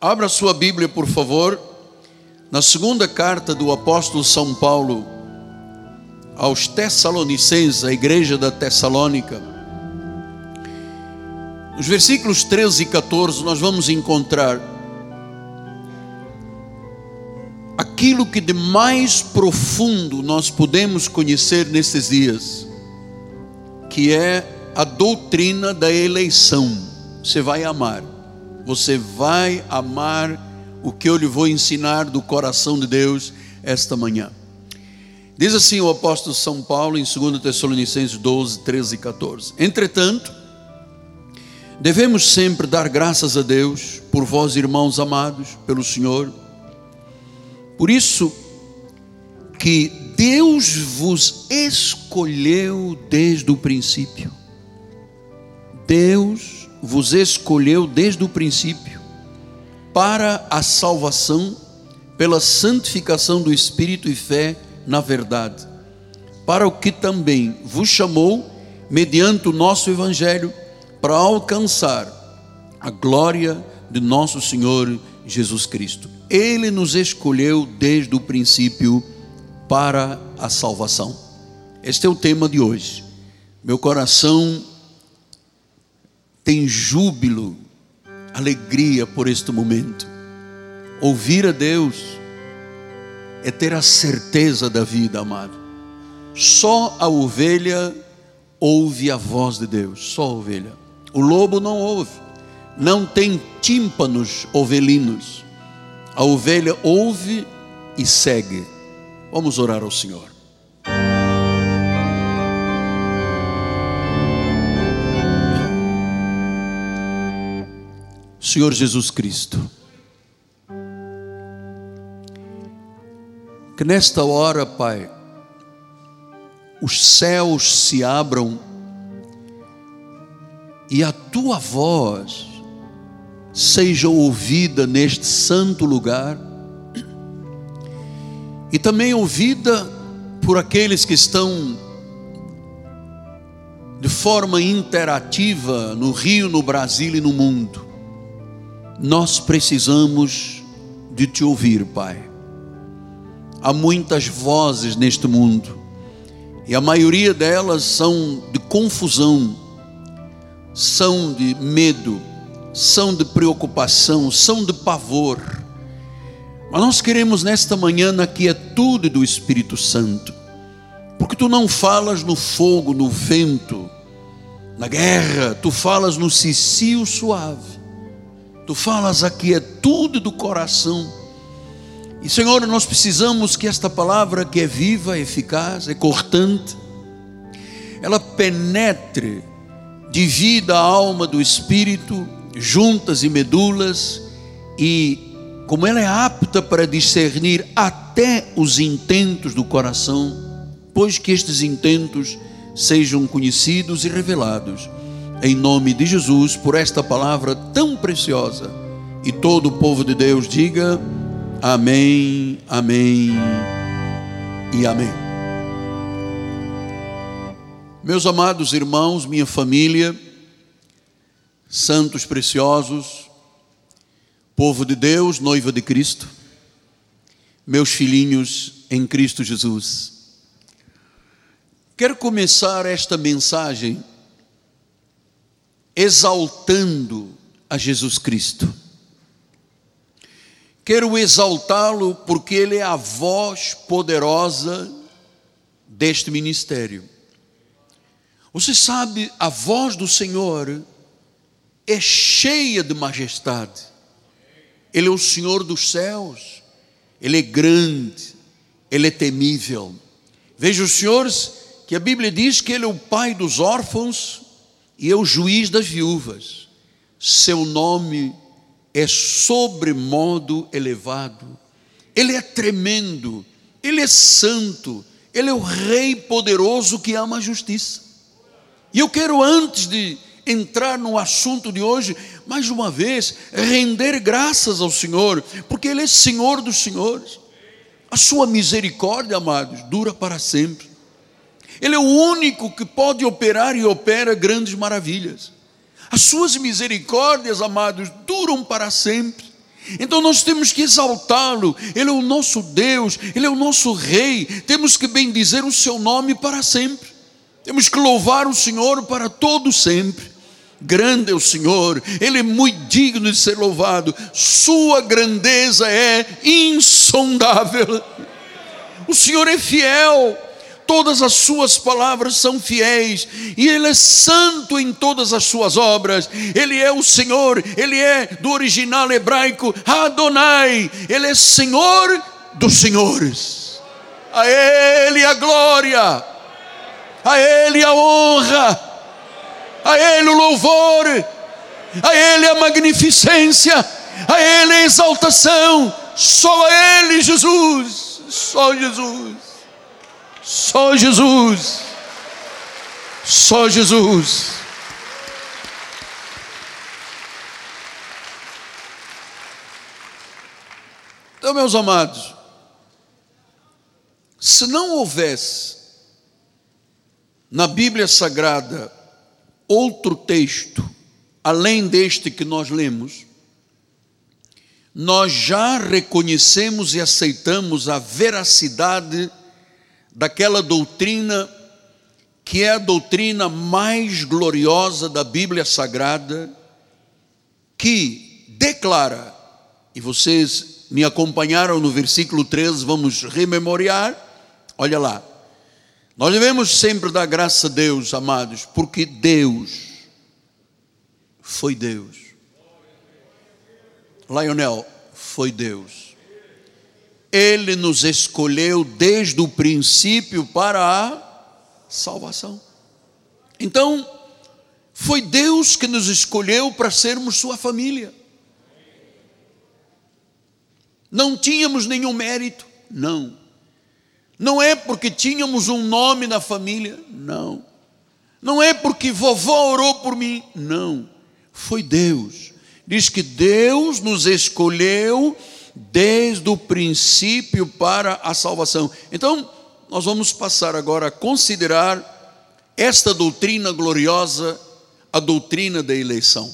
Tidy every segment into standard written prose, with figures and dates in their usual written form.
Abra sua Bíblia, por favor, na segunda carta do apóstolo São Paulo aos Tessalonicenses, a igreja da Tessalônica. Nos versículos 13 e 14 nós vamos encontrar aquilo que de mais profundo nós podemos conhecer nesses dias, que é a doutrina da eleição. Você vai amar o que eu lhe vou ensinar do coração de Deus esta manhã. Diz assim o apóstolo São Paulo em 2 Tessalonicenses 12, 13 e 14. Entretanto, devemos sempre dar graças a Deus por vós, irmãos amados, pelo Senhor. Por isso que Deus vos escolheu desde o princípio. Deus vos escolheu desde o princípio para a salvação, pela santificação do Espírito e fé na verdade, para o que também vos chamou, mediante o nosso Evangelho, para alcançar a glória de nosso Senhor Jesus Cristo. Ele nos escolheu desde o princípio para a salvação. Este é o tema de hoje. Meu coração tem júbilo, alegria por este momento. Ouvir a Deus é ter a certeza da vida, amado. Só a ovelha ouve a voz de Deus, só a ovelha. O lobo não ouve, não tem tímpanos ovelinos. A ovelha ouve e segue. Vamos orar ao Senhor. Senhor Jesus Cristo, que nesta hora, Pai, os céus se abram e a Tua voz seja ouvida neste santo lugar e também ouvida por aqueles que estão de forma interativa no Rio, no Brasil e no mundo. Nós precisamos de Te ouvir, Pai. Há muitas vozes neste mundo, e a maioria delas são de confusão, são de medo, são de preocupação, são de pavor. Mas nós queremos nesta manhã na quietude do Espírito Santo, porque Tu não falas no fogo, no vento, na guerra, Tu falas no cicio suave. Tu falas aqui é tudo do coração. E Senhor, nós precisamos que esta palavra, que é viva, é eficaz, é cortante, ela penetre, divida a alma do espírito, juntas e medulas, e como ela é apta para discernir até os intentos do coração, pois que estes intentos sejam conhecidos e revelados. Em nome de Jesus, por esta palavra tão preciosa. E todo o povo de Deus diga amém, amém e amém. Meus amados irmãos, minha família, santos preciosos, povo de Deus, noiva de Cristo, meus filhinhos em Cristo Jesus. Quero começar esta mensagem exaltando a Jesus Cristo. Quero exaltá-lo porque ele é a voz poderosa deste ministério. Você sabe, a voz do Senhor é cheia de majestade. Ele é o Senhor dos céus. Ele é grande. Ele é temível. Vejam, senhores, que a Bíblia diz que ele é o pai dos órfãos e é o juiz das viúvas. Seu nome é sobremodo elevado. Ele é tremendo, ele é santo, ele é o rei poderoso que ama a justiça. E eu quero, antes de entrar no assunto de hoje, mais uma vez, render graças ao Senhor, porque ele é Senhor dos senhores. A sua misericórdia, amados, dura para sempre. Ele é o único que pode operar e opera grandes maravilhas. As suas misericórdias, amados, duram para sempre. Então nós temos que exaltá-lo. Ele é o nosso Deus, ele é o nosso Rei. Temos que bendizer o seu nome para sempre. Temos que louvar o Senhor para todo sempre. Grande é o Senhor, ele é muito digno de ser louvado. Sua grandeza é insondável. O Senhor é fiel, todas as suas palavras são fiéis, e ele é santo em todas as suas obras. Ele é o Senhor, ele é do original hebraico Adonai, ele é Senhor dos senhores. A ele a glória, a ele a honra, a ele o louvor, a ele a magnificência, a ele a exaltação. Só a ele, Jesus, só Jesus, só Jesus, só Jesus. Então, meus amados, se não houvesse na Bíblia Sagrada outro texto além deste que nós lemos, nós já reconhecemos e aceitamos a veracidade daquela doutrina que é a doutrina mais gloriosa da Bíblia Sagrada, que declara, e vocês me acompanharam no versículo 13, vamos rememoriar, olha lá. Nós devemos sempre dar graça a Deus, amados, porque Deus foi Deus. Lionel, foi Deus. Ele nos escolheu desde o princípio para a salvação. Então, foi Deus que nos escolheu para sermos sua família. Não tínhamos nenhum mérito, não. Não é porque tínhamos um nome na família, não. Não é porque vovó orou por mim, não. Foi Deus. Diz que Deus nos escolheu desde o princípio para a salvação. Então, nós vamos passar agora a considerar esta doutrina gloriosa, a doutrina da eleição.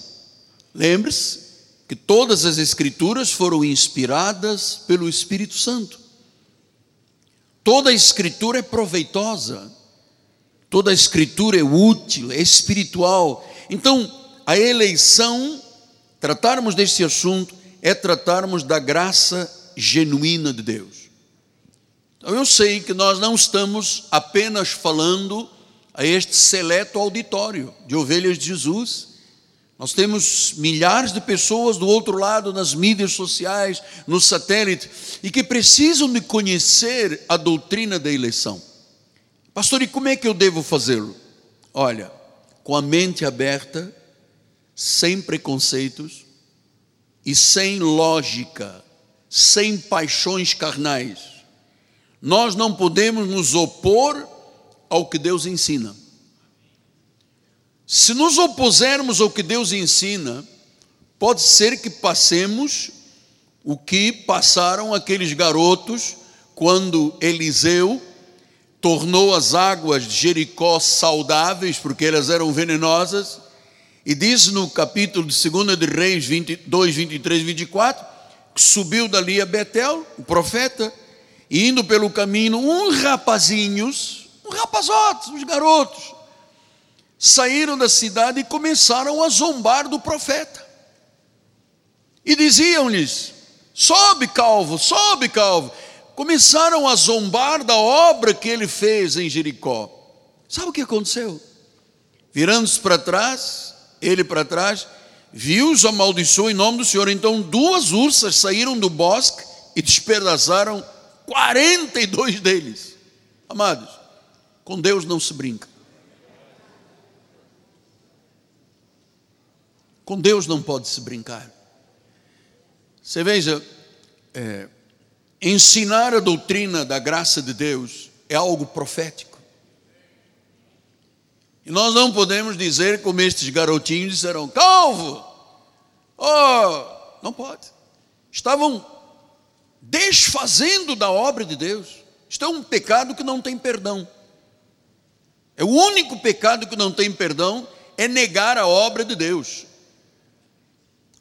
Lembre-se que todas as escrituras foram inspiradas pelo Espírito Santo. Toda a escritura é proveitosa, toda a escritura é útil, é espiritual. Então, a eleição, tratarmos deste assunto, é tratarmos da graça genuína de Deus. Então, eu sei que nós não estamos apenas falando a este seleto auditório de ovelhas de Jesus. Nós temos milhares de pessoas do outro lado, nas mídias sociais, no satélite, e que precisam de conhecer a doutrina da eleição. Pastor, e como é que eu devo fazê-lo? Olha, com a mente aberta, sem preconceitos e sem lógica, sem paixões carnais. Nós não podemos nos opor ao que Deus ensina. Se nos opusermos ao que Deus ensina, pode ser que passemos o que passaram aqueles garotos quando Eliseu tornou as águas de Jericó saudáveis, porque elas eram venenosas, e diz no capítulo de 2 de Reis 22, 23 e 24, que subiu dali a Betel, o profeta, e indo pelo caminho uns garotos, saíram da cidade e começaram a zombar do profeta. E diziam-lhes: sobe, calvo, sobe, calvo. Começaram a zombar da obra que ele fez em Jericó. Sabe o que aconteceu? Virando-se para trás, viu-os, amaldiçoou em nome do Senhor. Então 2 ursas saíram do bosque e despedaçaram 42 deles. Amados, com Deus não se brinca. Com Deus não pode se brincar. Você veja, ensinar a doutrina da graça de Deus é algo profético. E nós não podemos dizer como estes garotinhos disseram: calvo, oh, não pode. Estavam desfazendo da obra de Deus. Isto é um pecado que não tem perdão. É o único pecado que não tem perdão, é negar a obra de Deus.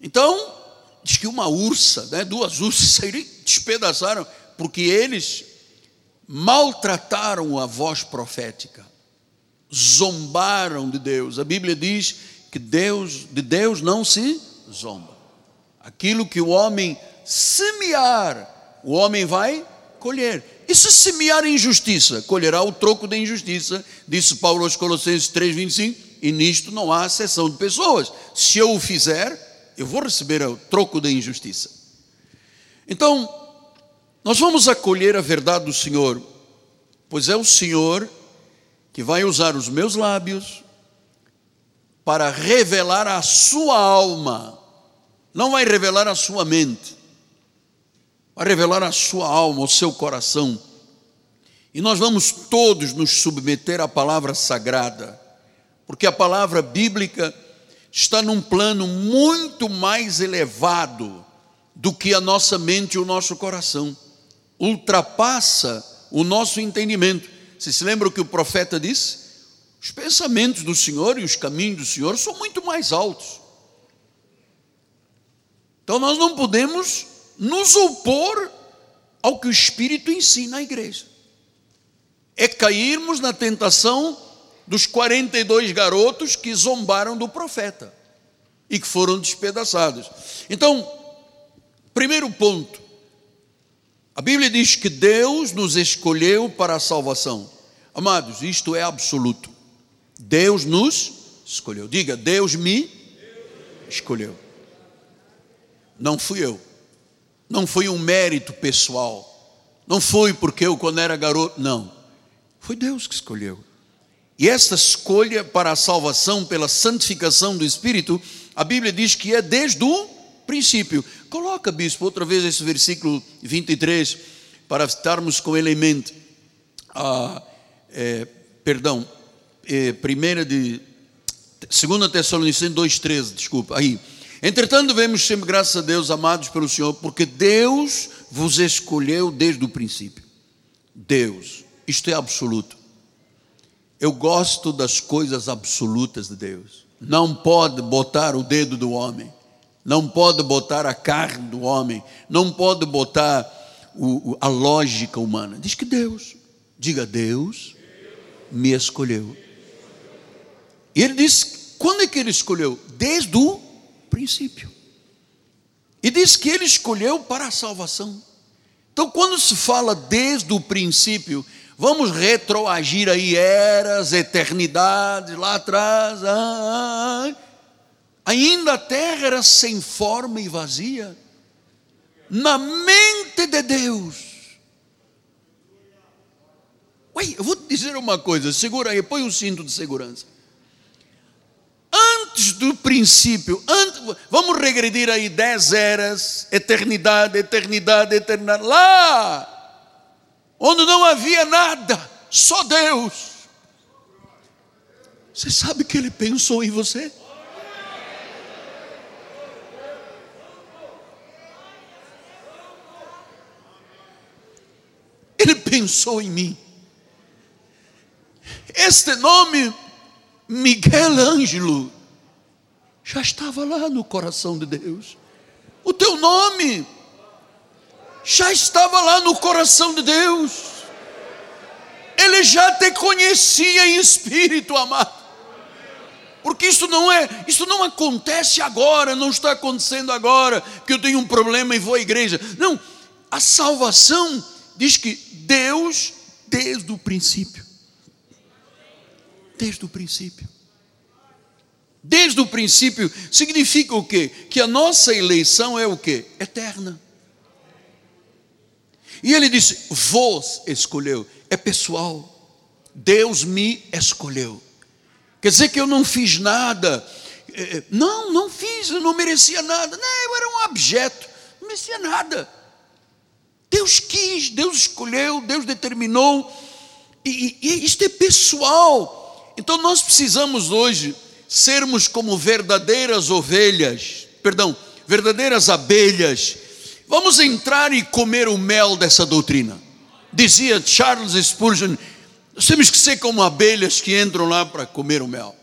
Então, diz que uma ursa, né, duas ursas saíram e despedaçaram, porque eles maltrataram a voz profética, zombaram de Deus. A Bíblia diz que de Deus não se zomba. Aquilo que o homem semear, o homem vai colher. E se semear injustiça, colherá o troco da injustiça, disse Paulo aos Colossenses 3:25, e nisto não há exceção de pessoas. Se eu o fizer, eu vou receber o troco da injustiça. Então, nós vamos acolher a verdade do Senhor, pois é o Senhor que vai usar os meus lábios para revelar a sua alma. Não vai revelar a sua mente, vai revelar a sua alma, o seu coração. E nós vamos todos nos submeter à palavra sagrada, porque a palavra bíblica está num plano muito mais elevado do que a nossa mente e o nosso coração. Ultrapassa o nosso entendimento. Você se lembra o que o profeta disse? Os pensamentos do Senhor e os caminhos do Senhor são muito mais altos. Então nós não podemos nos opor ao que o Espírito ensina à igreja. É cairmos na tentação dos 42 garotos que zombaram do profeta e que foram despedaçados. Então, primeiro ponto, a Bíblia diz que Deus nos escolheu para a salvação. Amados, isto é absoluto. Deus nos escolheu. Diga, Deus me escolheu. Não fui eu, não foi um mérito pessoal, não foi porque eu quando era garoto, não, foi Deus que escolheu. E esta escolha para a salvação, pela santificação do Espírito, a Bíblia diz que é desde o princípio. Coloca, bispo, outra vez esse versículo 23, para estarmos com ele em mente. Segunda Tessalonicenses 2:13, desculpa, aí. Entretanto, vemos sempre graças a Deus, amados pelo Senhor, porque Deus vos escolheu desde o princípio. Deus, isto é absoluto. Eu gosto das coisas absolutas de Deus. Não pode botar o dedo do homem, não pode botar a carne do homem, não pode botar a lógica humana. Diz que Deus, diga Deus, me escolheu. E ele disse, quando é que ele escolheu? Desde o princípio. E diz que ele escolheu para a salvação. Então, quando se fala desde o princípio, vamos retroagir aí eras, eternidades, lá atrás. Ainda a terra era sem forma e vazia. Na mente de Deus. Ué, eu vou te dizer uma coisa, segura aí, põe o cinto de segurança. Antes do princípio, vamos regredir aí 10 eras, eternidade, lá, onde não havia nada, só Deus. Você sabe que ele pensou em você? Ele pensou em mim. Este nome, Miguel Ângelo, já estava lá no coração de Deus. O teu nome já estava lá no coração de Deus. Ele já te conhecia em espírito, amado. Porque isso não acontece agora, não está acontecendo agora que eu tenho um problema e vou à igreja. Não, a salvação diz que Deus desde o princípio. Desde o princípio. Desde o princípio significa o quê? Que a nossa eleição é o quê? Eterna. E ele disse, vós escolheu. É pessoal. Deus me escolheu. Quer dizer que eu não fiz nada. Não fiz, eu não merecia nada. Não, eu era um objeto, não merecia nada. Deus quis, Deus escolheu, Deus determinou. E isto é pessoal. Então nós precisamos hoje sermos como verdadeiras abelhas. Vamos entrar e comer o mel dessa doutrina. Dizia Charles Spurgeon, nós temos que ser como abelhas que entram lá para comer o mel.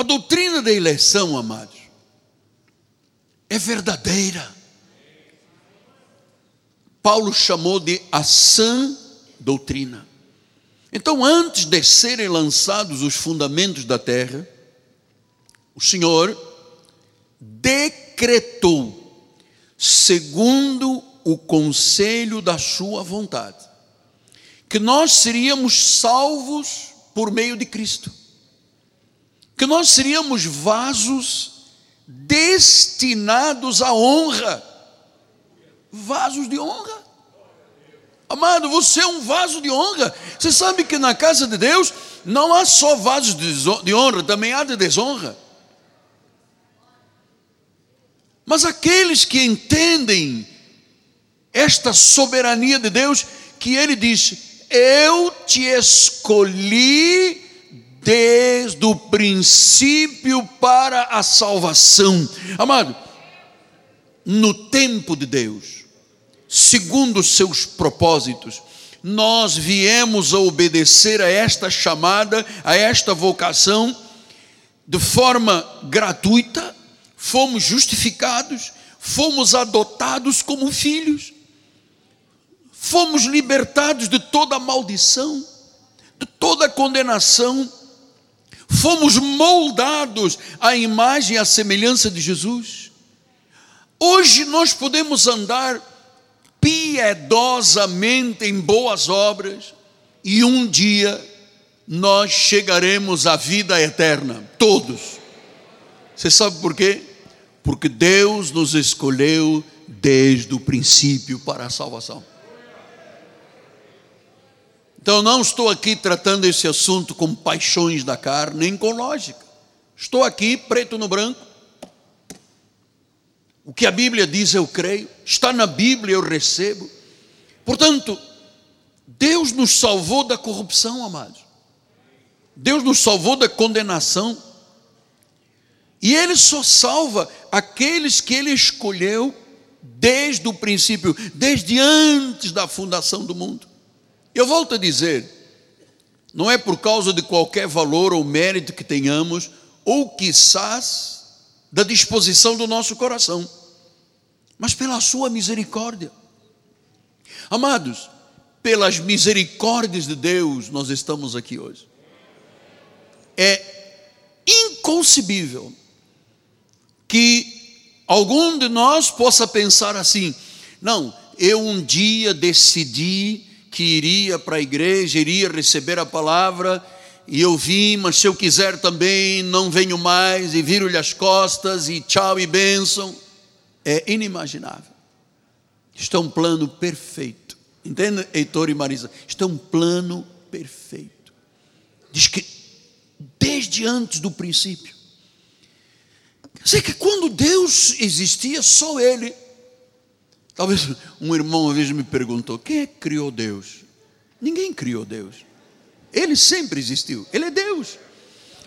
A doutrina da eleição, amados, é verdadeira. Paulo chamou de a sã doutrina. Então, antes de serem lançados os fundamentos da terra, o Senhor decretou, segundo o conselho da sua vontade, que nós seríamos salvos por meio de Cristo, que nós seríamos vasos destinados à honra, vasos de honra. Amado, você é um vaso de honra. Você sabe que na casa de Deus não há só vasos de honra, também há de desonra. Mas aqueles que entendem esta soberania de Deus, que ele diz: eu te escolhi desde o princípio para a salvação. Amado, no tempo de Deus, segundo os seus propósitos, nós viemos a obedecer a esta chamada, a esta vocação, de forma gratuita. Fomos justificados, fomos adotados como filhos, fomos libertados de toda maldição, de toda condenação, fomos moldados à imagem e à semelhança de Jesus. Hoje nós podemos andar piedosamente em boas obras, e um dia nós chegaremos à vida eterna, todos. Você sabe por quê? Porque Deus nos escolheu desde o princípio para a salvação. Então não estou aqui tratando esse assunto com paixões da carne, nem com lógica. Estou aqui, preto no branco. O que a Bíblia diz eu creio, está na Bíblia eu recebo. Portanto, Deus nos salvou da corrupção, amados. Deus nos salvou da condenação. E ele só salva aqueles que ele escolheu desde o princípio, desde antes da fundação do mundo. Eu volto a dizer, não é por causa de qualquer valor ou mérito que tenhamos, ou quiçás da disposição do nosso coração, mas pela sua misericórdia. Amados, pelas misericórdias de Deus nós estamos aqui hoje. É inconcebível que algum de nós possa pensar assim: não, eu um dia decidi que iria para a igreja, iria receber a palavra, e eu vim, mas se eu quiser também não venho mais, e viro-lhe as costas, e tchau e bênção. É inimaginável. Isto é um plano perfeito. Entende, Heitor e Marisa? Isto é um plano perfeito. Diz que desde antes do princípio. Quer dizer que quando Deus existia, só ele. Talvez um irmão uma vez me perguntou: quem é que criou Deus? Ninguém criou Deus. Ele sempre existiu, ele é Deus.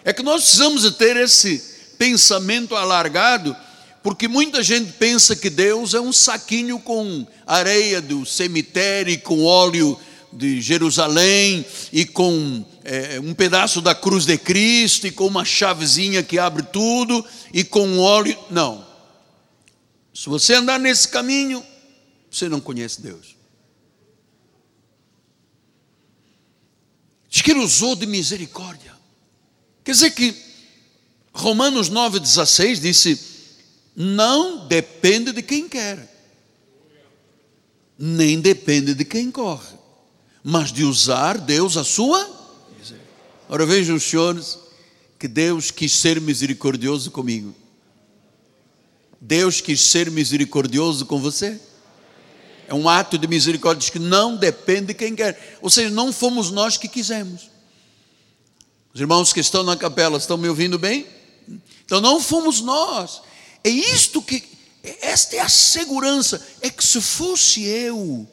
É que nós precisamos ter esse pensamento alargado, porque muita gente pensa que Deus é um saquinho com areia do cemitério, e com óleo de Jerusalém, e com um pedaço da cruz de Cristo, e com uma chavezinha que abre tudo, e com óleo. Não, se você andar nesse caminho, você não conhece Deus. Diz que ele usou de misericórdia. Quer dizer que Romanos 9,16 disse: não depende de quem quer, nem depende de quem corre, mas de usar Deus a sua misericórdia. Ora, vejam, senhores, que Deus quis ser misericordioso comigo. Deus quis ser misericordioso com você. É um ato de misericórdia que não depende de quem quer. Ou seja, não fomos nós que quisemos. Os irmãos que estão na capela, estão me ouvindo bem? Então não fomos nós. É isto que, esta é a segurança. É que se fosse eu,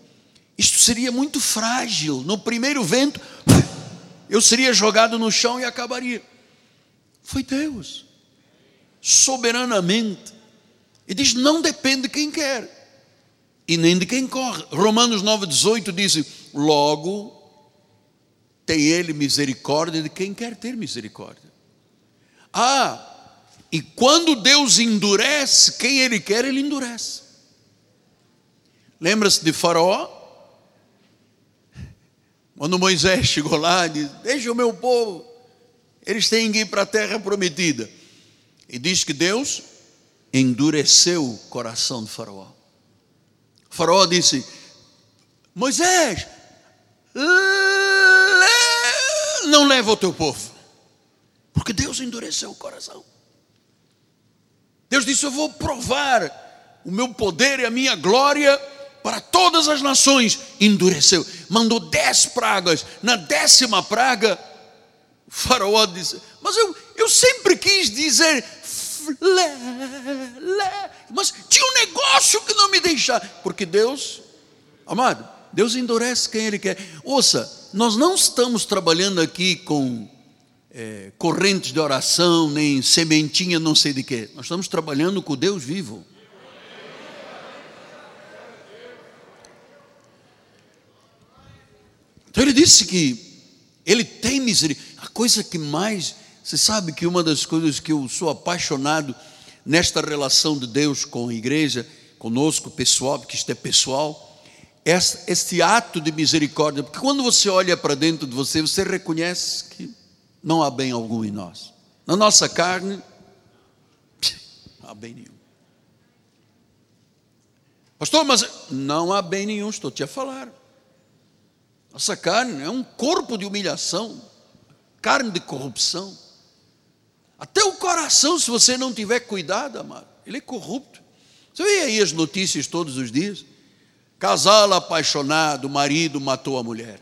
isto seria muito frágil. No primeiro vento, eu seria jogado no chão e acabaria. Foi Deus, soberanamente. E diz: não depende de quem quer e nem de quem corre. Romanos 9,18 diz: logo, tem ele misericórdia de quem quer ter misericórdia. E quando Deus endurece, quem Ele quer, Ele endurece. Lembra-se de Faraó? Quando Moisés chegou lá e disse: deixa o meu povo, eles têm que ir para a terra prometida. E diz que Deus endureceu o coração de Faraó. Faraó disse: Moisés, não leva o teu povo. Porque Deus endureceu o coração. Deus disse: eu vou provar o meu poder e a minha glória para todas as nações. Endureceu, mandou 10 pragas. Na 10ª praga, o Faraó disse: mas eu sempre quis dizer mas tinha um negócio que não me deixava. Porque Deus, amado, Deus endurece quem Ele quer. Ouça, nós não estamos trabalhando aqui com correntes de oração, nem sementinha, não sei de quê. Nós estamos trabalhando com Deus vivo. Então Ele disse que Ele tem misericórdia. A coisa que mais, você sabe que uma das coisas que eu sou apaixonado nesta relação de Deus com a igreja, conosco, pessoal, porque isto é pessoal, é este ato de misericórdia. Porque quando você olha para dentro de você, você reconhece que não há bem algum em nós. Na nossa carne, não há bem nenhum. Pastor, mas não há bem nenhum, estou te a falar. Nossa carne é um corpo de humilhação, carne de corrupção. Até o coração, se você não tiver cuidado, amado, ele é corrupto. Você vê aí as notícias todos os dias. Casal apaixonado, o marido matou a mulher.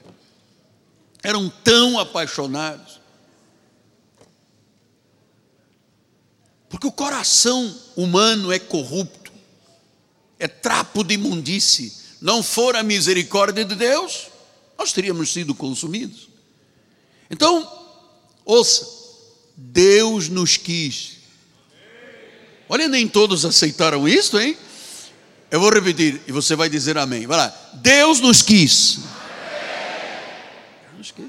Eram tão apaixonados. Porque o coração humano é corrupto, é trapo de imundície. Não for a misericórdia de Deus, nós teríamos sido consumidos. Então, ouça, Deus nos quis. Olha, nem todos aceitaram isso, hein? Eu vou repetir e você vai dizer amém. Vai lá. Deus nos quis. Deus nos quis.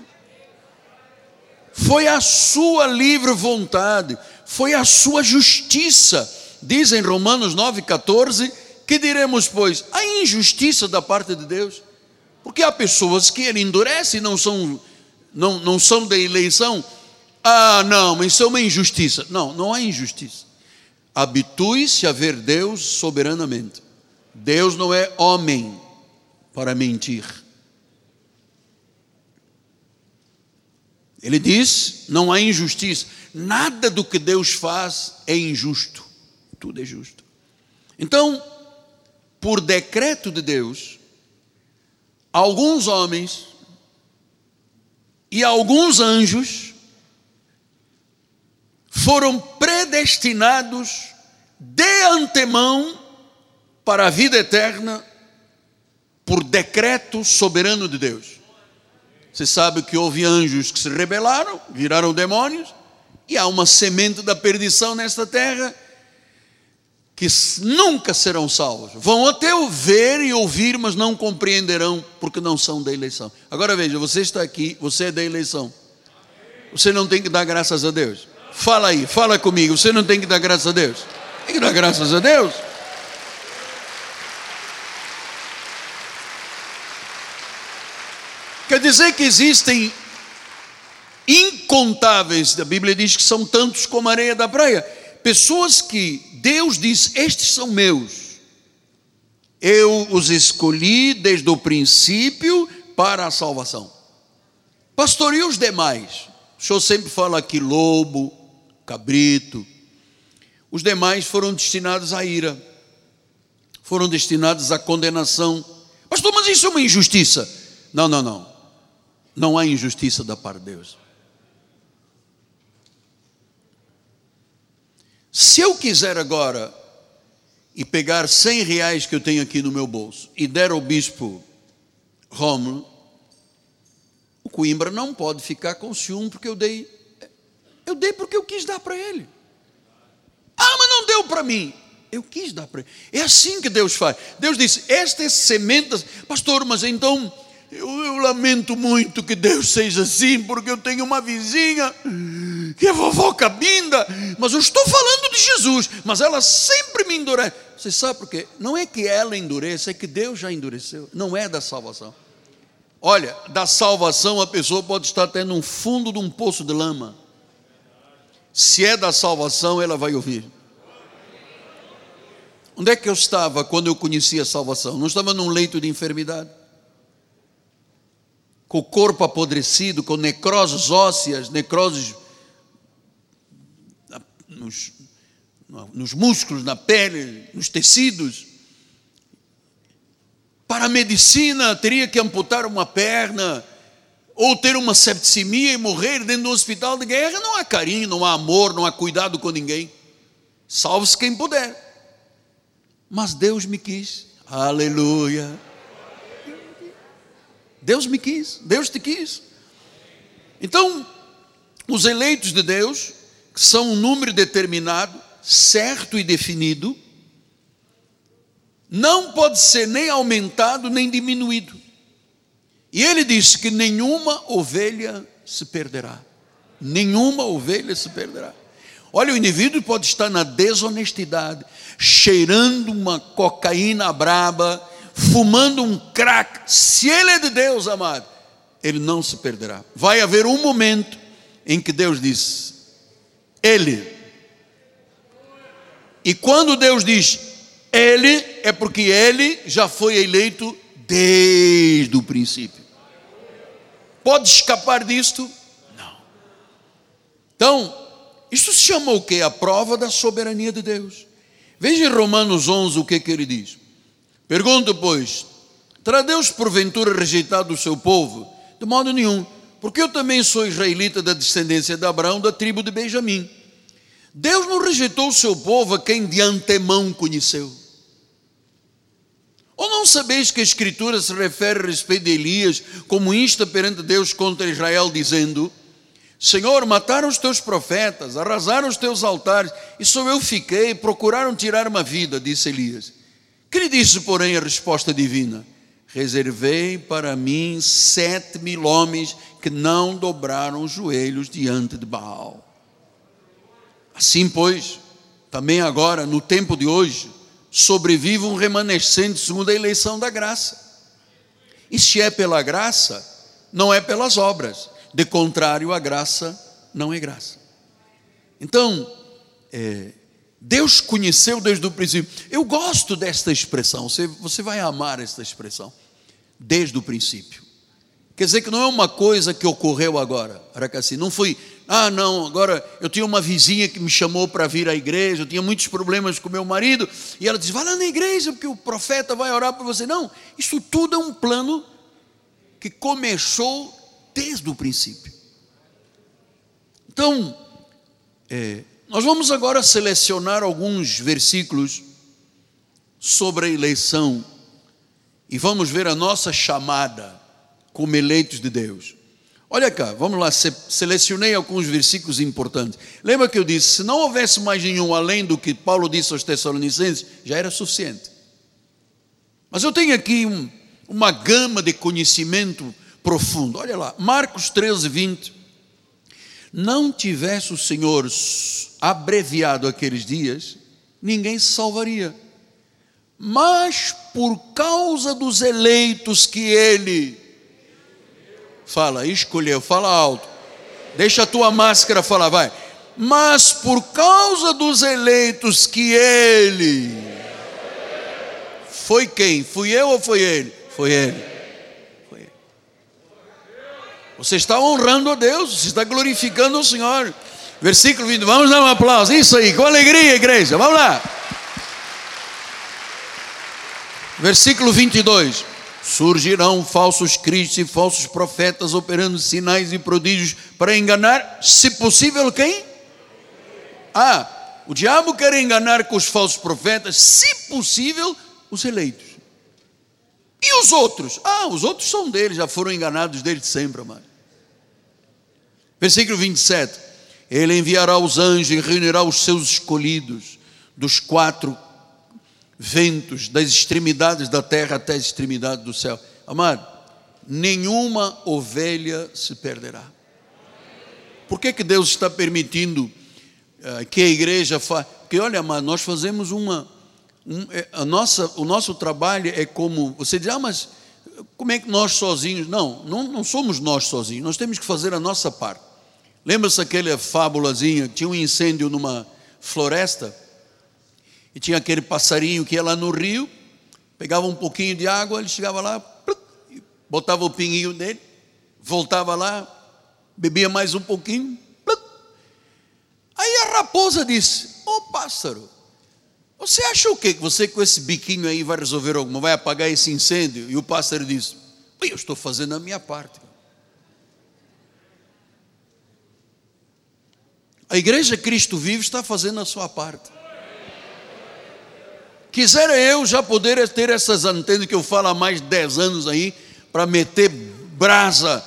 Foi a sua livre vontade, foi a sua justiça. Diz em Romanos 9,14, que diremos, pois, a injustiça da parte de Deus. Porque há pessoas que Ele endurece e não são da eleição. Ah, não, isso é uma injustiça. Não, não há injustiça. Habitue-se a ver Deus soberanamente. Deus não é homem para mentir. Ele diz: não há injustiça. Nada do que Deus faz é injusto. Tudo é justo. Então, por decreto de Deus, alguns homens e alguns anjos foram predestinados de antemão para a vida eterna por decreto soberano de Deus. Você sabe que houve anjos que se rebelaram, viraram demônios, e há uma semente da perdição nesta terra que nunca serão salvos. Vão até o ver e ouvir, mas não compreenderão, porque não são da eleição. Agora veja, você está aqui, você é da eleição. Você não tem que dar graças a Deus. Fala aí, fala comigo, você não tem que dar graças a Deus. Tem que dar graças a Deus. Quer dizer que existem incontáveis, a Bíblia diz que são tantos como a areia da praia, pessoas que Deus diz: estes são meus, eu os escolhi desde o princípio para a salvação. Pastor, e os demais? O senhor sempre fala aqui: lobo, cabrito. Os demais foram destinados à ira, foram destinados à condenação. Pastor, mas isso é uma injustiça. Não, não, não. Não há injustiça da parte de Deus. Se eu quiser agora e pegar 100 reais que eu tenho aqui no meu bolso e der ao bispo Rômulo, o Coimbra não pode ficar com ciúme porque eu dei. Eu dei porque eu quis dar para ele. Ah, mas não deu para mim. Eu quis dar para ele. É assim que Deus faz. Deus disse: esta é semente. Pastor, mas então eu lamento muito que Deus seja assim, porque eu tenho uma vizinha que é vovó Cabinda, mas eu estou falando de Jesus, mas ela sempre me endurece. Você sabe por quê? Não é que ela endureça, é que Deus já endureceu, não é da salvação. Olha, da salvação a pessoa pode estar até no fundo de um poço de lama. Se é da salvação, ela vai ouvir. Onde é que eu estava quando eu conhecia a salvação? Não estava num leito de enfermidade, com o corpo apodrecido, com necroses ósseas, necroses nos músculos, na pele, nos tecidos. Para a medicina, teria que amputar uma perna, ou ter uma septicemia e morrer dentro do hospital de guerra. Não há carinho, não há amor, não há cuidado com ninguém, salve-se quem puder. Mas Deus me quis, aleluia. Deus me quis, Deus te quis. Então, os eleitos de Deus, que são um número determinado, certo e definido, não pode ser nem aumentado nem diminuído. E ele disse que nenhuma ovelha se perderá. Nenhuma ovelha se perderá. Olha, o indivíduo pode estar na desonestidade, cheirando uma cocaína braba, fumando um crack. Se ele é de Deus, amado, ele não se perderá. Vai haver um momento em que Deus diz, ele. E quando Deus diz ele, é porque ele já foi eleito desde o princípio. Pode escapar disto? Não. Então, isso se chama o quê? A prova da soberania de Deus. Veja em Romanos 11 o que ele diz. Pergunto, pois, terá Deus porventura rejeitado o seu povo? De modo nenhum, porque eu também sou israelita da descendência de Abraão, da tribo de Benjamim. Deus não rejeitou o seu povo a quem de antemão conheceu. Ou não sabeis que a Escritura se refere a respeito de Elias, como insta perante Deus contra Israel, dizendo, Senhor, mataram os teus profetas, arrasaram os teus altares, e só eu fiquei, procuraram tirar-me a vida, disse Elias. Que lhe disse, porém, a resposta divina? Reservei para mim 7.000 homens que não dobraram os joelhos diante de Baal. Assim, pois, também agora, no tempo de hoje, sobrevive um remanescente segundo a eleição da graça. E se é pela graça, não é pelas obras. De contrário, a graça não é graça. Então, Deus conheceu desde o princípio. Eu gosto desta expressão, você vai amar esta expressão, desde o princípio. Quer dizer que não é uma coisa que ocorreu agora, Aracacim, não foi, agora eu tinha uma vizinha que me chamou para vir à igreja, eu tinha muitos problemas com meu marido, e ela disse, vai lá na igreja, porque o profeta vai orar por você. Não, isso tudo é um plano que começou desde o princípio. Então, nós vamos agora selecionar alguns versículos sobre a eleição e vamos ver a nossa chamada como eleitos de Deus. Olha cá, vamos lá, selecionei alguns versículos importantes. Lembra que eu disse, se não houvesse mais nenhum além do que Paulo disse aos Tessalonicenses, já era suficiente. Mas eu tenho aqui uma gama de conhecimento profundo. Olha lá, Marcos 13, 20. Não tivesse o Senhor abreviado aqueles dias, ninguém se salvaria. Mas por causa dos eleitos que Ele escolheu, fala alto, deixa a tua máscara falar, vai. Mas por causa dos eleitos que Ele, foi quem? Fui eu ou foi Ele? Foi Ele. Você está honrando a Deus, você está glorificando o Senhor. Versículo 20, vamos dar um aplauso, isso aí, com alegria, igreja, vamos lá. Versículo 22, surgirão falsos cristos e falsos profetas operando sinais e prodígios para enganar, se possível, quem? O diabo quer enganar com os falsos profetas, se possível, os eleitos. E os outros? Os outros são deles, já foram enganados desde sempre, amado. Versículo 27. Ele enviará os anjos e reunirá os seus escolhidos dos 4 ventos, das extremidades da terra até as extremidades do céu. Amado, nenhuma ovelha se perderá. Por que Deus está permitindo que a igreja faça? Porque, olha, mas nós fazemos o nosso trabalho é como... Você diz, ah, mas como é que nós sozinhos... Não somos nós sozinhos, nós temos que fazer a nossa parte. Lembra-se aquela fábulazinha, tinha um incêndio numa floresta, e tinha aquele passarinho que ia lá no rio, pegava um pouquinho de água, ele chegava lá, botava o pinguinho dele, voltava lá, bebia mais um pouquinho. Aí a raposa disse, ô pássaro, você acha o quê? Que você com esse biquinho aí vai resolver alguma, vai apagar esse incêndio? E o pássaro disse, eu estou fazendo a minha parte. A igreja Cristo Vivo está fazendo a sua parte. Quisera eu já poder ter essas antenas que eu falo há mais de 10 anos aí, para meter brasa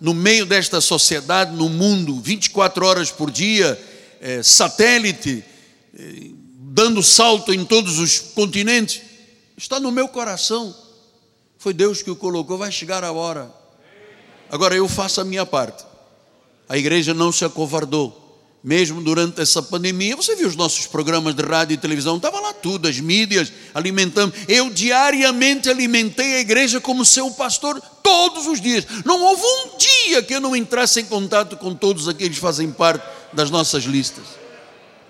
no meio desta sociedade, no mundo, 24 horas por dia, satélite, dando salto em todos os continentes. Está no meu coração. Foi Deus que o colocou, vai chegar a hora. Agora eu faço a minha parte. A igreja não se acovardou. Mesmo durante essa pandemia, você viu os nossos programas de rádio e televisão, estava lá tudo, as mídias, alimentando. Eu diariamente alimentei a igreja como seu pastor todos os dias. Não houve um dia que eu não entrasse em contato com todos aqueles que fazem parte das nossas listas.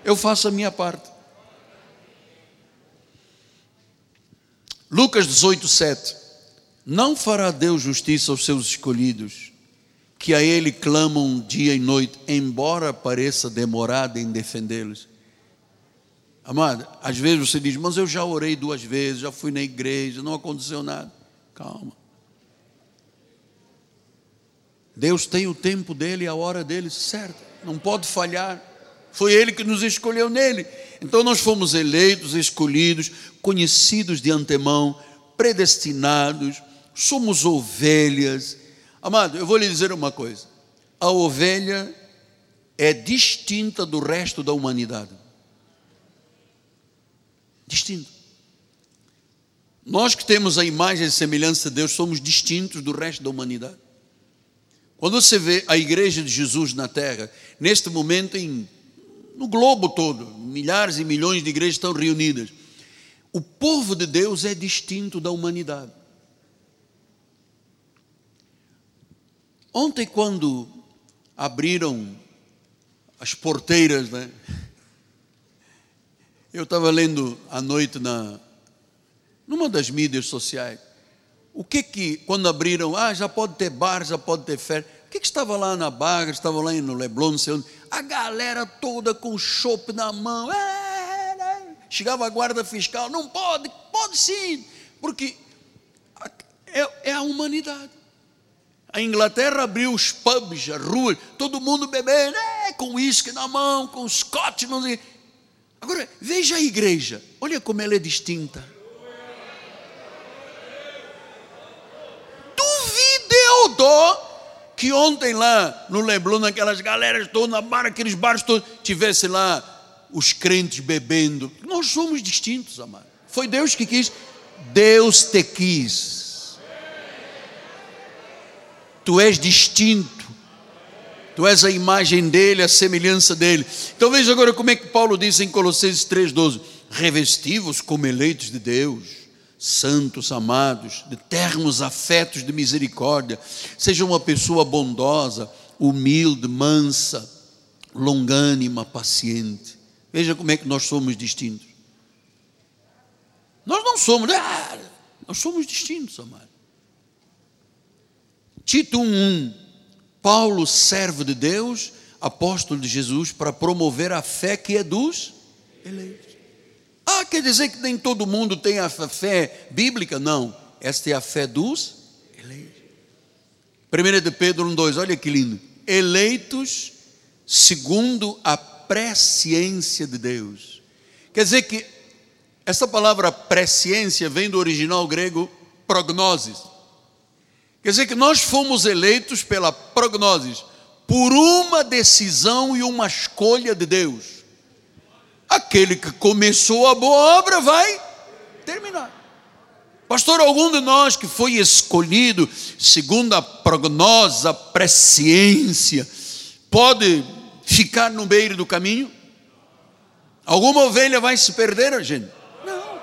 Eu faço a minha parte. Lucas 18:7. Não fará Deus justiça aos seus escolhidos, que a ele clamam dia e noite, embora pareça demorada em defendê-los. Amado, às vezes você diz, mas eu já orei 2 vezes, já fui na igreja, não aconteceu nada. Calma. Deus tem o tempo dele e a hora dele certa, não pode falhar. Foi ele que nos escolheu nele. Então nós fomos eleitos, escolhidos, conhecidos de antemão, predestinados, somos ovelhas. Amado, eu vou lhe dizer uma coisa. A ovelha é distinta do resto da humanidade. Distinta. Nós que temos a imagem e semelhança de Deus, somos distintos do resto da humanidade. Quando você vê a igreja de Jesus na terra, neste momento, no globo todo, milhares e milhões de igrejas estão reunidas. O povo de Deus é distinto da humanidade. Ontem, quando abriram as porteiras, né? Eu estava lendo à noite numa das mídias sociais. O que quando abriram, já pode ter bar, já pode ter festa. O que estava lá na Barra, estava lá no Leblon, não sei onde. A galera toda com o chopp na mão. Chegava a guarda fiscal, não pode, pode sim. Porque é a humanidade. A Inglaterra abriu os pubs, as ruas, todo mundo bebendo, com uísque na mão, com scotch. Agora, veja a igreja, olha como ela é distinta. Duvideu que ontem lá no Leblon, aquelas galeras todas, na barra, aqueles bares todos, tivesse lá os crentes bebendo. Nós somos distintos, amado. Foi Deus que quis. Deus te quis. Tu és distinto, tu és a imagem dele, a semelhança dele. Então veja agora como é que Paulo diz em Colossenses 3:12: revesti-vos como eleitos de Deus, santos, amados, de ternos afetos de misericórdia. Seja uma pessoa bondosa, humilde, mansa, longânima, paciente. Veja como é que nós somos distintos. Nós não somos, nós somos distintos, amados. Tito 1:1, Paulo, servo de Deus, apóstolo de Jesus, para promover a fé que é dos eleitos. Quer dizer que nem todo mundo tem a fé bíblica? Não, esta é a fé dos eleitos. 1 Pedro 1:2, olha que lindo. Eleitos segundo a presciência de Deus. Quer dizer que essa palavra presciência vem do original grego prognosis. Quer dizer que nós fomos eleitos pela prognoses, por uma decisão e uma escolha de Deus. Aquele que começou a boa obra vai terminar. Pastor, algum de nós que foi escolhido segundo a prognose, a presciência, pode ficar no meio do caminho? Alguma ovelha vai se perder, gente? Não.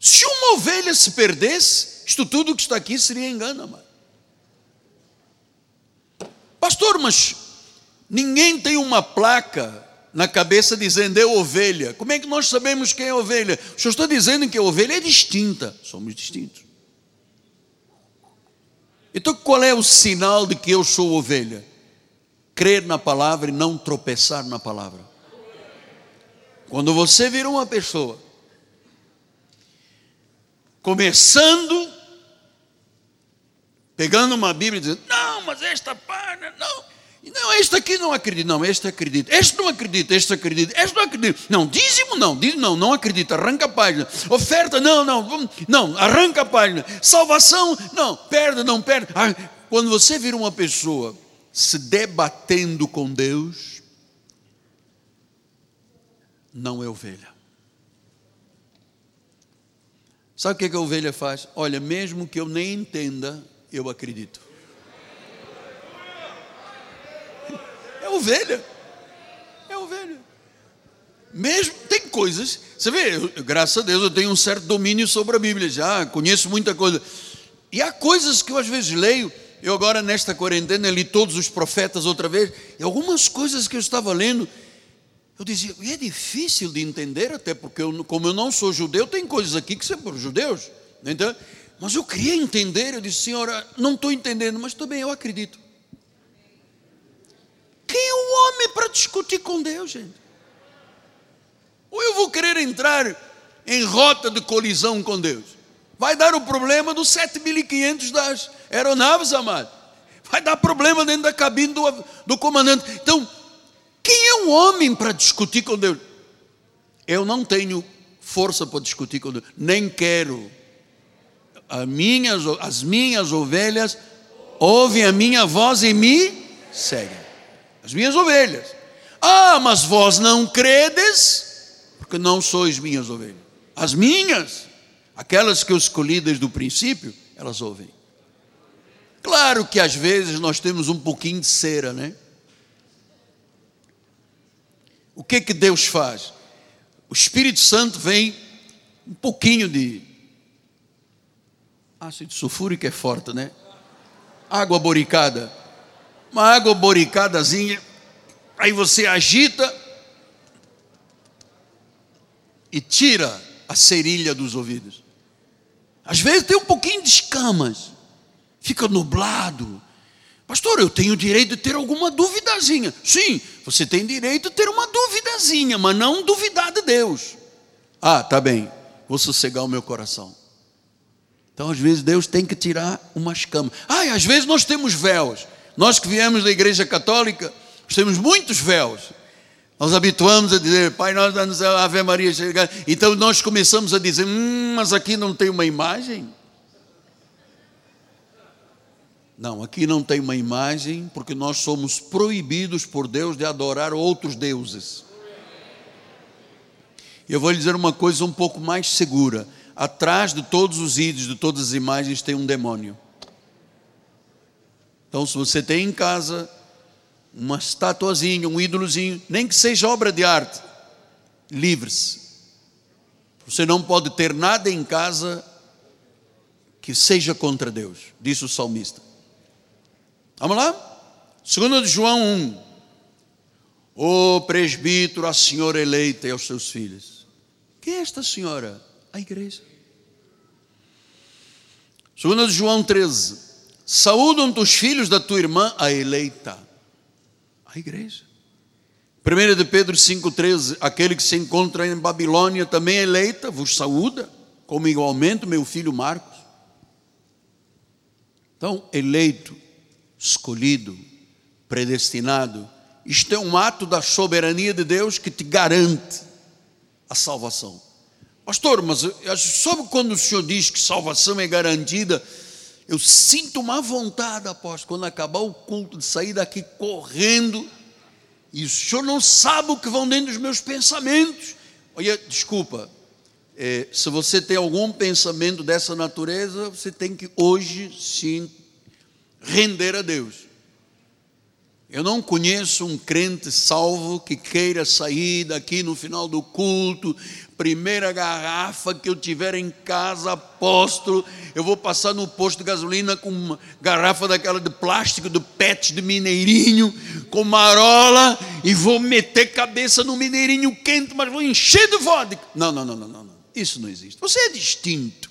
Se uma ovelha se perdesse, isto tudo que está aqui seria engano, mano. Pastor, mas ninguém tem uma placa na cabeça dizendo é ovelha. Como é que nós sabemos quem é ovelha? O senhor está dizendo que a ovelha é distinta. Somos distintos. Então qual é o sinal de que eu sou ovelha? Crer na palavra e não tropeçar na palavra. Quando você vira uma pessoa, começando, pegando uma Bíblia e dizendo, não, mas esta página, não, este aqui não acredita, não, este acredita, este não acredita, este acredita, este não acredita, não, dízimo não, dízimo não, não acredita, arranca a página, oferta, não, arranca a página, salvação, não, não perde, quando você vira uma pessoa se debatendo com Deus, não é ovelha. Sabe o que a ovelha faz? Olha, mesmo que eu nem entenda, eu acredito. É ovelha. É ovelha. Mesmo, tem coisas, você vê, graças a Deus eu tenho um certo domínio sobre a Bíblia, já conheço muita coisa. E há coisas que eu às vezes leio. Eu agora nesta quarentena li todos os profetas outra vez, e algumas coisas que eu estava lendo, eu dizia, e é difícil de entender, até porque como eu não sou judeu, tem coisas aqui que são por judeus, então, mas eu queria entender, eu disse, senhora, não estou entendendo, mas também eu acredito. Quem é o homem para discutir com Deus, gente? Ou eu vou querer entrar em rota de colisão com Deus? Vai dar o problema dos 7.500 das aeronaves, amado. Vai dar problema dentro da cabine do comandante. Então, quem é o homem para discutir com Deus? Eu não tenho força para discutir com Deus, nem quero. As minhas ovelhas ouvem a minha voz e me seguem. As minhas ovelhas. Ah, mas vós não credes, porque não sois minhas ovelhas. As minhas. Aquelas que eu escolhi desde o princípio, elas ouvem. Claro que às vezes nós temos um pouquinho de cera, né? O que é que Deus faz? O Espírito Santo vem um pouquinho de ácido sulfúrico, é forte, né? Água boricada. Uma água boricadazinha. Aí você agita e tira a cerilha dos ouvidos. Às vezes tem um pouquinho de escamas, fica nublado. Pastor, eu tenho o direito de ter alguma duvidazinha. Sim, você tem direito de ter uma duvidazinha, mas não duvidar de Deus. Ah, tá bem, vou sossegar o meu coração. Então às vezes Deus tem que tirar umas escamas. Ah, e às vezes nós temos véus. Nós que viemos da igreja católica, nós temos muitos véus. Nós habituamos a dizer, Pai, nós damos a Ave Maria. Então nós começamos a dizer, mas aqui não tem uma imagem? Não, aqui não tem uma imagem, porque nós somos proibidos por Deus de adorar outros deuses. Eu vou lhe dizer uma coisa um pouco mais segura. Atrás de todos os ídolos, de todas as imagens, tem um demônio. Então se você tem em casa uma estatuazinha, um ídolozinho, nem que seja obra de arte, livre-se. Você não pode ter nada em casa que seja contra Deus, disse o salmista. Vamos lá? 2 João 1. O presbítero, a senhora eleita e aos seus filhos. Quem é esta senhora? A igreja. 2 João 13. Saúdam-te os filhos da tua irmã, a eleita. A igreja. 1 de Pedro 5,13, aquele que se encontra em Babilônia também é eleita, vos saúda, como igualmente meu filho Marcos. Então, eleito, escolhido, predestinado, isto é um ato da soberania de Deus que te garante a salvação. Pastor, mas sabe quando o senhor diz que salvação é garantida? Eu sinto uma vontade, apóstolo, quando acabar o culto, de sair daqui correndo, e o senhor não sabe o que vão dentro dos meus pensamentos. Olha, desculpa, se você tem algum pensamento dessa natureza, você tem que hoje sim render a Deus. Eu não conheço um crente salvo que queira sair daqui no final do culto, primeira garrafa que eu tiver em casa, apóstolo, eu vou passar no posto de gasolina com uma garrafa daquela de plástico, do PET, de mineirinho, com marola, e vou meter cabeça no mineirinho quente, mas vou encher de vodka. Não. Isso não existe. Você é distinto.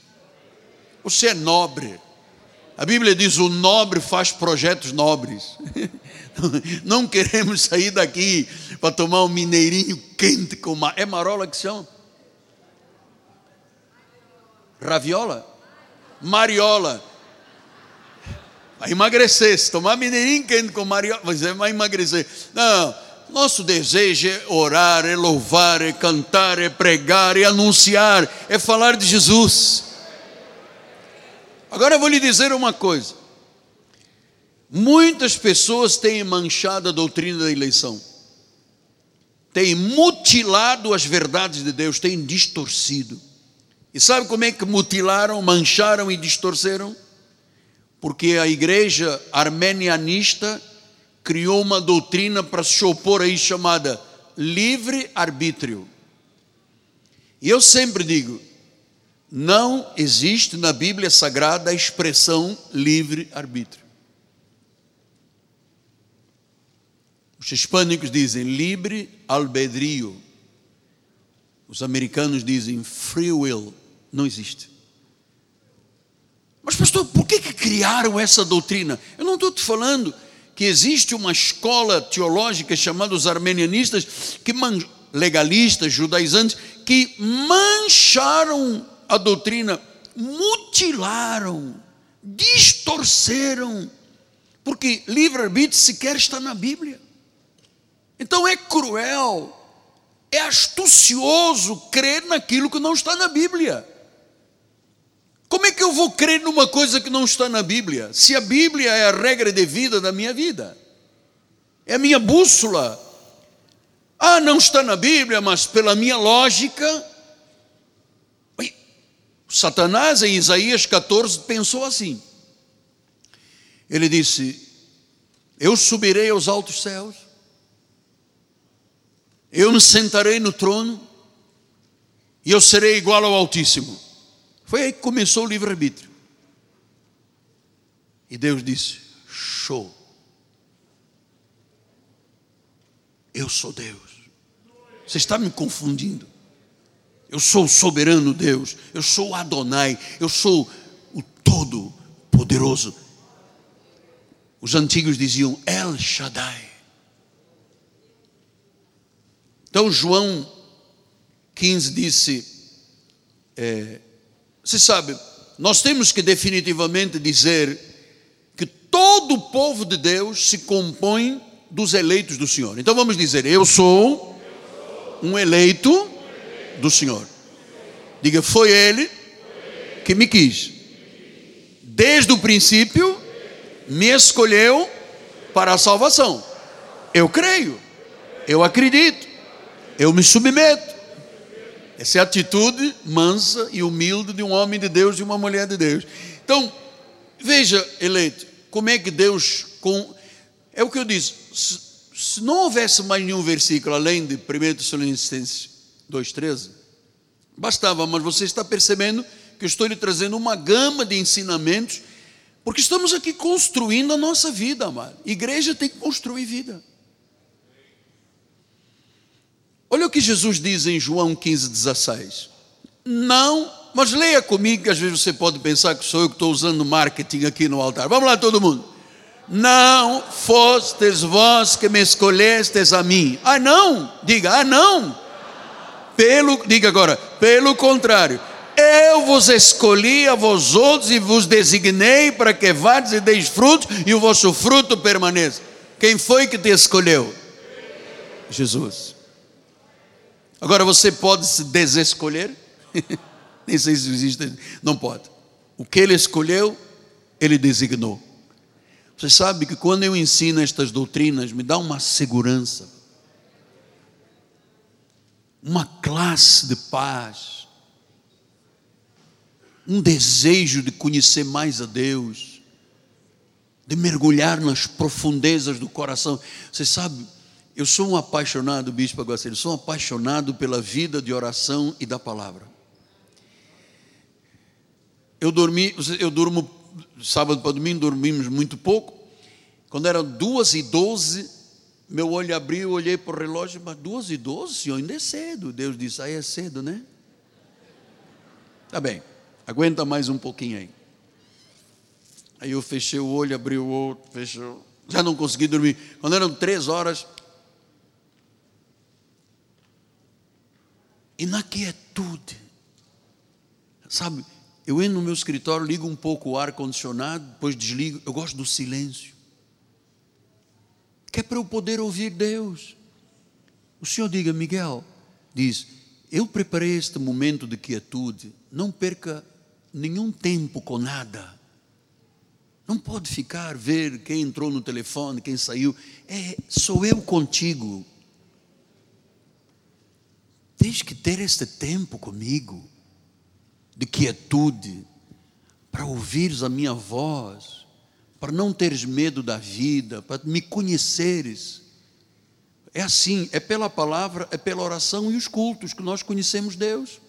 Você é nobre. A Bíblia diz, o nobre faz projetos nobres. Não queremos sair daqui para tomar um mineirinho quente com uma... É marola que chama? Raviola? Mariola. Vai emagrecer. Se tomar mineirinho quente com mariola, você vai emagrecer. Não, nosso desejo é orar, é louvar, é cantar, é pregar, é anunciar, é falar de Jesus. Agora eu vou lhe dizer uma coisa. Muitas pessoas têm manchado a doutrina da eleição, têm mutilado as verdades de Deus, têm distorcido. E sabe como é que mutilaram, mancharam e distorceram? Porque a igreja armenianista criou uma doutrina para se opor aí chamada livre-arbítrio. E eu sempre digo, não existe na Bíblia Sagrada a expressão livre-arbítrio. Os hispânicos dizem livre-albedrio. Os americanos dizem free will. Não existe. Mas pastor, por que criaram essa doutrina? Eu não estou te falando que existe uma escola teológica chamada os armenianistas, que legalistas, judaizantes, que mancharam a doutrina, mutilaram, distorceram, porque livre-arbítrio sequer está na Bíblia. Então é cruel, é astucioso crer naquilo que não está na Bíblia. Como é que eu vou crer numa coisa que não está na Bíblia? Se a Bíblia é a regra de vida da minha vida, é a minha bússola. Ah, não está na Bíblia, mas pela minha lógica. Satanás, em Isaías 14, pensou assim. Ele disse, eu subirei aos altos céus, eu me sentarei no trono, e eu serei igual ao Altíssimo. Foi aí que começou o livre-arbítrio. E Deus disse, show. Eu sou Deus. Você está me confundindo. Eu sou o soberano Deus, eu sou o Adonai, eu sou o Todo-Poderoso. Os antigos diziam El Shaddai. Então João 15 disse, você sabe, nós temos que definitivamente dizer que todo o povo de Deus se compõe dos eleitos do Senhor. Então vamos dizer, eu sou um eleito do Senhor. Diga, foi Ele que me quis. Desde o princípio, me escolheu para a salvação. Eu creio, eu acredito, eu me submeto. Essa é a atitude mansa e humilde de um homem de Deus e uma mulher de Deus. Então, veja, eleito, como é que Deus... É o que eu disse, se não houvesse mais nenhum versículo, além de 1 Tessalonicenses 2:13, bastava, mas você está percebendo que eu estou lhe trazendo uma gama de ensinamentos, porque estamos aqui construindo a nossa vida, amado. Igreja tem que construir vida. Olha o que Jesus diz em João 15:16. Não, mas leia comigo, que às vezes você pode pensar que sou eu que estou usando marketing aqui no altar. Vamos lá, todo mundo. Não fostes vós que me escolhestes a mim. Ah, não? Diga, ah, não? Diga agora, pelo contrário, eu vos escolhi a vós outros e vos designei para que vades e deis frutos e o vosso fruto permaneça. Quem foi que te escolheu? Jesus. Agora você pode se desescolher? Nem sei se existe, não pode. O que Ele escolheu, Ele designou. Você sabe que quando eu ensino estas doutrinas, me dá uma segurança, uma classe de paz, um desejo de conhecer mais a Deus, de mergulhar nas profundezas do coração. Você sabe, eu sou um apaixonado, Bispo Aguaceiro, sou um apaixonado pela vida de oração e da palavra. Eu durmo, sábado para domingo, dormimos muito pouco. Quando eram 2h12, meu olho abriu, olhei para o relógio, mas 2h12, senhor, ainda é cedo. Deus disse, aí é cedo, né? Tá bem, aguenta mais um pouquinho aí. Aí eu fechei o olho, abri o outro, fechou. Já não consegui dormir. Quando eram 3h, e na quietude, sabe, eu entro no meu escritório, ligo um pouco o ar-condicionado, depois desligo. Eu gosto do silêncio, que é para eu poder ouvir Deus. O Senhor diga, Miguel, diz, eu preparei este momento de quietude, não perca nenhum tempo com nada. Não pode ficar, ver quem entrou no telefone, quem saiu. Sou eu contigo. Tens que ter este tempo comigo, de quietude, para ouvires a minha voz, para não teres medo da vida, para me conheceres. É assim, é pela palavra, é pela oração e os cultos que nós conhecemos Deus.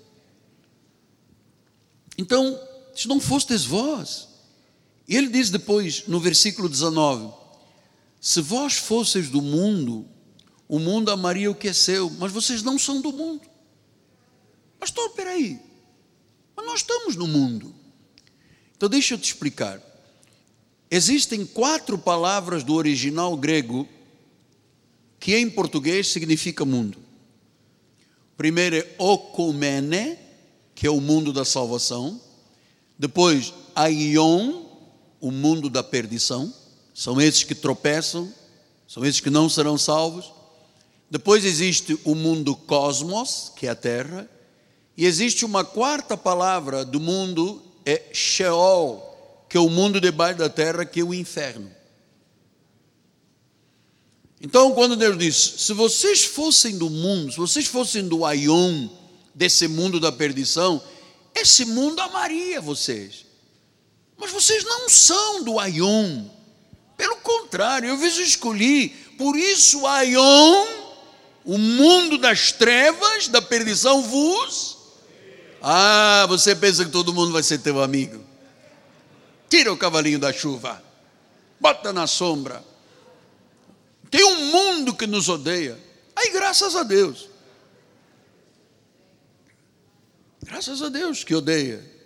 Então, se não fostes vós, e ele diz depois, no versículo 19, se vós fosseis do mundo, o mundo amaria o que é seu, mas vocês não são do mundo. Pastor, espera aí, mas nós estamos no mundo. Então deixa eu te explicar. Existem 4 palavras do original grego que em português significa mundo. Primeiro é okomene, que é o mundo da salvação. Depois, aion, o mundo da perdição, são esses que tropeçam, são esses que não serão salvos. Depois existe o mundo cosmos, que é a terra, e existe uma 4ª palavra do mundo, é Sheol, que é o mundo debaixo da terra, que é o inferno. Então, quando Deus diz, se vocês fossem do mundo, se vocês fossem do Aion, desse mundo da perdição, esse mundo amaria vocês. Mas vocês não são do Aion, pelo contrário, eu vos escolhi, por isso Aion, o mundo das trevas, da perdição vos, você pensa que todo mundo vai ser teu amigo, tira o cavalinho da chuva, bota na sombra, tem um mundo que nos odeia, aí graças a Deus que odeia.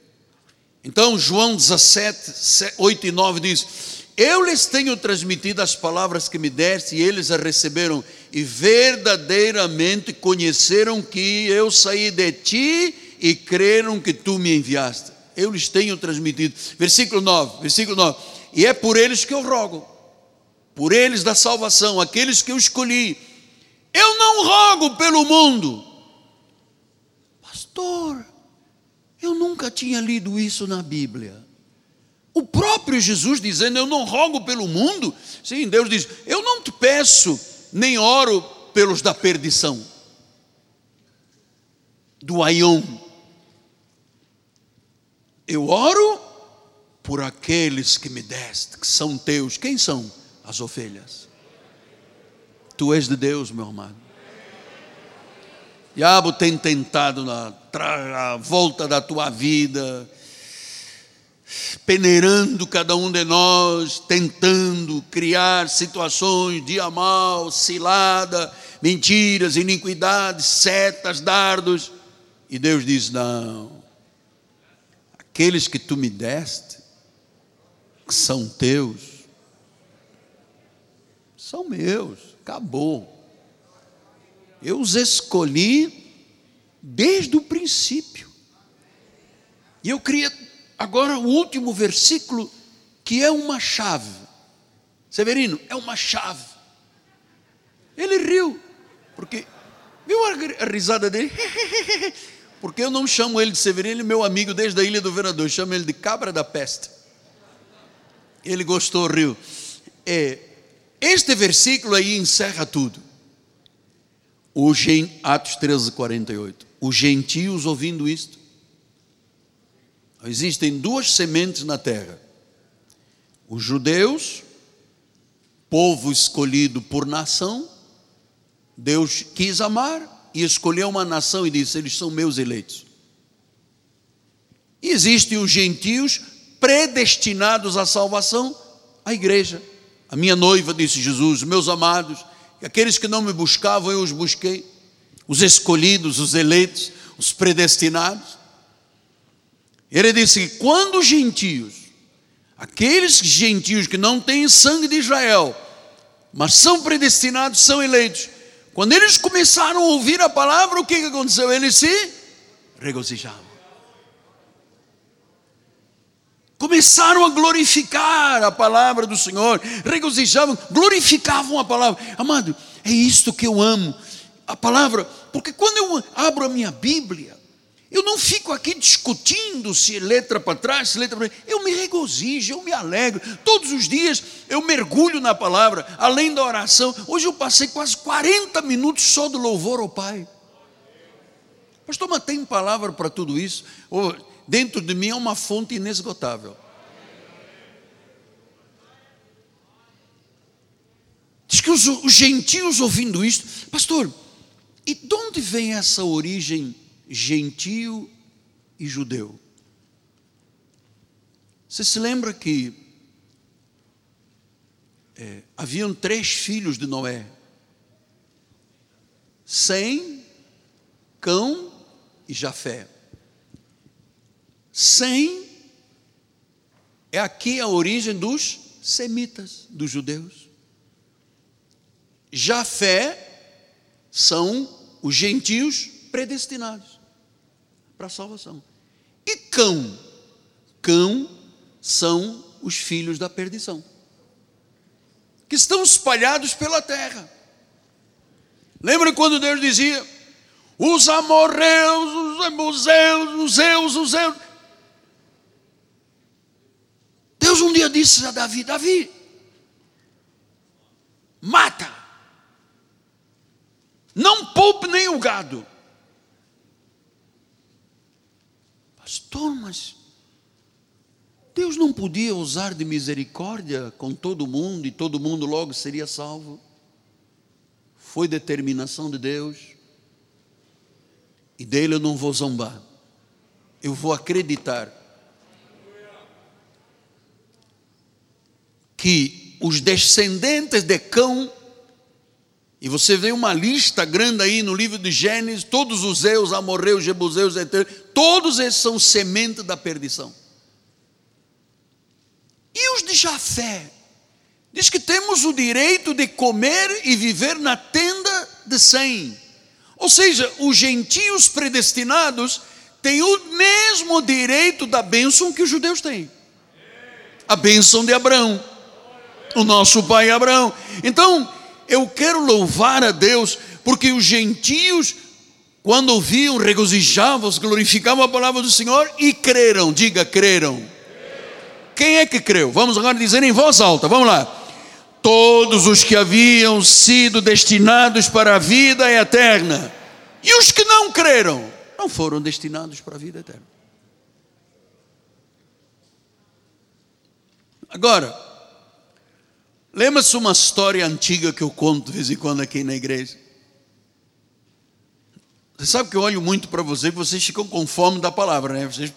Então, João 17, 8 e 9 diz, eu lhes tenho transmitido as palavras que me deste, e eles as receberam, e verdadeiramente conheceram que eu saí de ti, e creram que tu me enviaste. Eu lhes tenho transmitido. Versículo 9, e é por eles que eu rogo, por eles da salvação, aqueles que eu escolhi. Eu não rogo pelo mundo. Pastor, eu nunca tinha lido isso na Bíblia. O próprio Jesus dizendo, eu não rogo pelo mundo. Sim, Deus diz, eu não te peço, nem oro pelos da perdição, do Aion. Eu oro por aqueles que me deste, que são teus. Quem são? As ovelhas. Tu és de Deus, meu amado. Diabo tem tentado na volta da tua vida, peneirando cada um de nós, tentando criar situações, dia mal, cilada, mentiras, iniquidades, setas, dardos. E Deus diz, não, aqueles que tu me deste, que são teus, são meus, acabou. Eu os escolhi desde o princípio. E eu queria agora o último versículo, que é uma chave. Severino, é uma chave. Ele riu, porque viu a risada dele? Porque eu não chamo ele de Severino, ele é meu amigo desde a Ilha do Vereador, eu chamo ele de Cabra da Peste. Ele gostou, riu. Este versículo aí encerra tudo. Atos 13, 48, os gentios ouvindo isto, existem 2 sementes na terra, os judeus, povo escolhido por nação, Deus quis amar e escolheu uma nação e disse, eles são meus eleitos. E existem os gentios predestinados à salvação, a igreja. A minha noiva, disse Jesus, meus amados, aqueles que não me buscavam, eu os busquei. Os escolhidos, os eleitos, os predestinados. Ele disse que quando os gentios, aqueles gentios que não têm sangue de Israel, mas são predestinados, são eleitos, quando eles começaram a ouvir a palavra, o que aconteceu? Eles se regozijavam. Começaram a glorificar a palavra do Senhor, regozijavam, glorificavam a palavra. Amado, é isto que eu amo, a palavra, porque quando eu abro a minha Bíblia, eu não fico aqui discutindo se é letra para trás, se é letra para trás. Eu me regozijo, eu me alegro. Todos os dias eu mergulho na palavra, além da oração. Hoje eu passei quase 40 minutos só do louvor ao Pai. Pastor, mas tem palavra para tudo isso? Dentro de mim é uma fonte inesgotável. Diz que os gentios ouvindo isto, pastor, e de onde vem essa origem gentio e judeu? Você se lembra que haviam 3 filhos de Noé: Sem, Cão e Jafé. Sem é aqui a origem dos semitas, dos judeus. Jafé são os gentios predestinados para a salvação. E Cão são os filhos da perdição, que estão espalhados pela terra. Lembra quando Deus dizia, os amorreus, os jebuseus, os Zeus. Deus um dia disse a Davi, mata, não poupe nem o gado. Pastor, mas Deus não podia usar de misericórdia com todo mundo, e todo mundo logo seria salvo? Foi determinação de Deus, e dele eu não vou zombar, eu vou acreditar que os descendentes de Cão, e você vê uma lista grande aí no livro de Gênesis, todos os Zeus, amorreus, jebuseus, etc., todos esses são semente da perdição. E os de Jafé? Diz que temos o direito de comer e viver na tenda de Sem. Ou seja, os gentios predestinados têm o mesmo direito da bênção que os judeus têm. A bênção de Abraão, o nosso pai Abraão. Então, eu quero louvar a Deus, porque os gentios, quando ouviam, regozijavam-se, glorificavam a palavra do Senhor e creram. Diga, creram. Quem é que creu? Vamos agora dizer em voz alta, vamos lá. Todos os que haviam sido destinados para a vida eterna, e os que não creram, não foram destinados para a vida eterna. Agora, lembra-se uma história antiga que eu conto de vez em quando aqui na igreja? Você sabe que eu olho muito para vocês, vocês ficam com fome da palavra, né? Vocês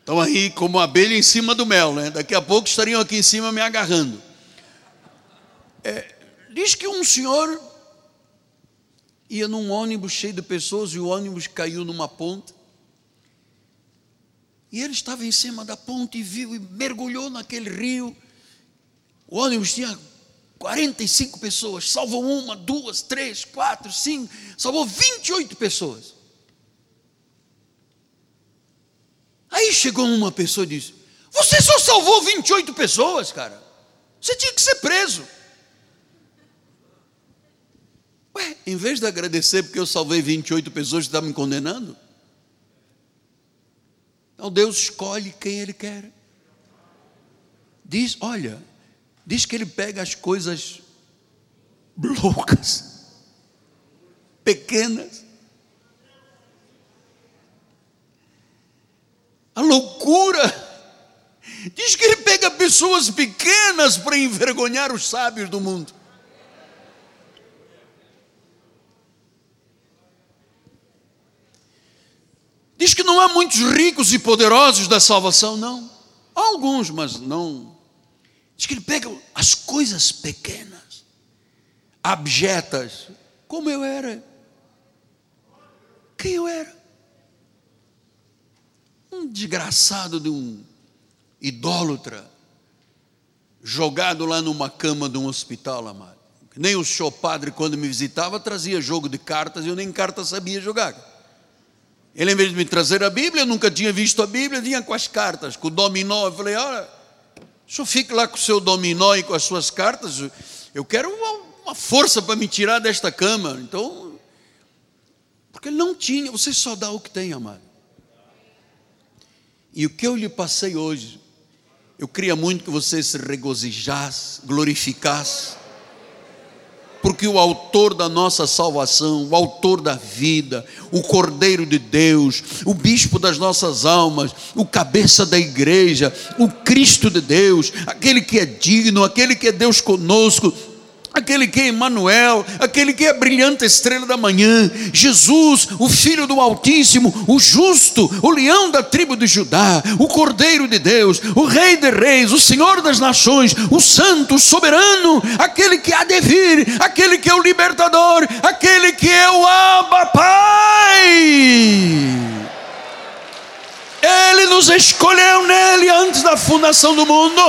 estão aí como abelha em cima do mel, né? Daqui a pouco estariam aqui em cima me agarrando. Diz que um senhor ia num ônibus cheio de pessoas e o ônibus caiu numa ponte. E ele estava em cima da ponte e viu e mergulhou naquele rio. O ônibus tinha 45 pessoas, salvou 1, 2, 3, 4, 5, salvou 28 pessoas. Aí chegou uma pessoa e disse, você só salvou 28 pessoas, cara. Você tinha que ser preso. Ué, em vez de agradecer porque eu salvei 28 pessoas que estavam me condenando, então Deus escolhe quem Ele quer. Diz, olha, diz que Ele pega as coisas loucas, pequenas, a loucura. Diz que Ele pega pessoas pequenas para envergonhar os sábios do mundo. Diz que não há muitos ricos e poderosos da salvação, não. Há alguns, mas não. Diz que ele pega as coisas pequenas, abjetas, como eu era, quem eu era. Um desgraçado de um idólatra, jogado lá numa cama de um hospital, amado. Nem o senhor padre, quando me visitava, trazia jogo de cartas, eu nem cartas sabia jogar. Ele, em vez de me trazer a Bíblia, eu nunca tinha visto a Bíblia, vinha com as cartas, com o dominó. Eu falei, olha, o senhor fica lá com o seu dominó e com as suas cartas, eu quero uma força para me tirar desta cama. Então, porque ele não tinha, você só dá o que tem, amado. E o que eu lhe passei hoje, eu queria muito que você se regozijasse, glorificasse, porque o autor da nossa salvação, o autor da vida, o Cordeiro de Deus, o Bispo das nossas almas, o cabeça da igreja, o Cristo de Deus, aquele que é digno, aquele que é Deus conosco, aquele que é Emmanuel, aquele que é a brilhante estrela da manhã, Jesus, o Filho do Altíssimo, o Justo, o Leão da tribo de Judá, o Cordeiro de Deus, o Rei de Reis, o Senhor das Nações, o Santo, o Soberano, aquele que há de vir, aquele que é o Libertador, aquele que é o Abba Pai. Ele nos escolheu nele antes da fundação do mundo.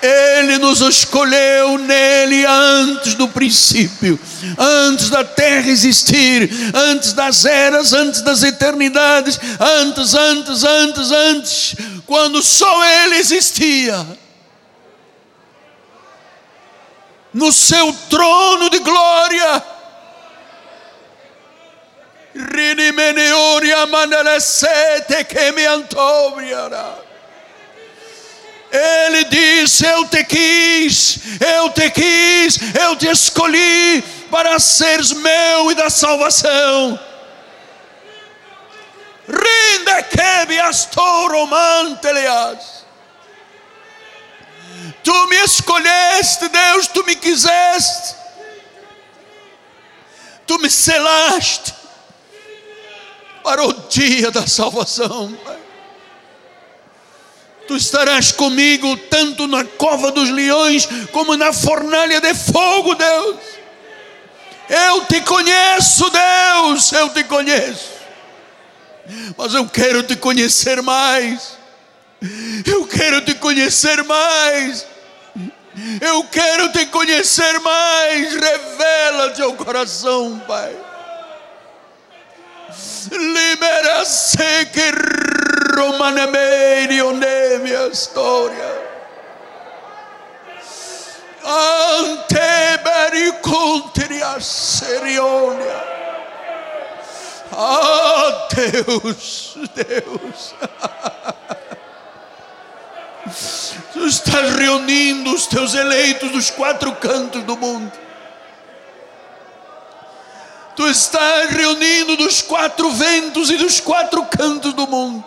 Ele nos escolheu nele antes do princípio, antes da terra existir, antes das eras, antes das eternidades, antes, quando só ele existia. No seu trono de glória, ele disse, eu te quis, eu te escolhi para seres meu e da salvação. Tu me escolheste, Deus, tu me quiseste, tu me selaste para o dia da salvação. Pai, tu estarás comigo tanto na cova dos leões como na fornalha de fogo, Deus. Eu te conheço, Deus, eu te conheço, mas eu quero te conhecer mais, eu quero te conhecer mais, revela-te ao coração, Pai. Libera-se que romanei onde minha história ante bericultria serionia. Ah, Deus, tu estás reunindo os teus eleitos dos quatro cantos do mundo. Tu estás reunindo dos quatro ventos e dos quatro cantos do mundo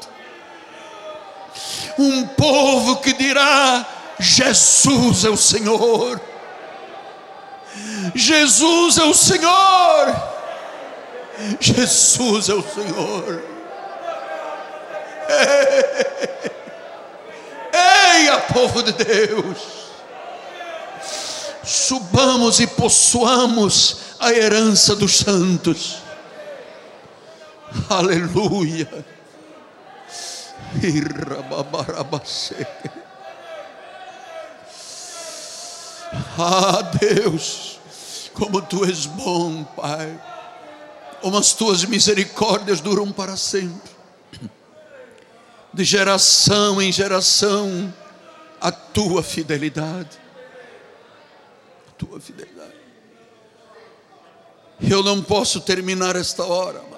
um povo que dirá: Jesus é o Senhor, Jesus é o Senhor, Jesus é o Senhor. Eia, povo de Deus, subamos e possuamos a herança dos santos. Aleluia. Ah, Deus, como tu és bom, Pai, como as tuas misericórdias duram para sempre, de geração em geração, a tua fidelidade, a tua fidelidade. Eu não posso terminar esta hora, amado.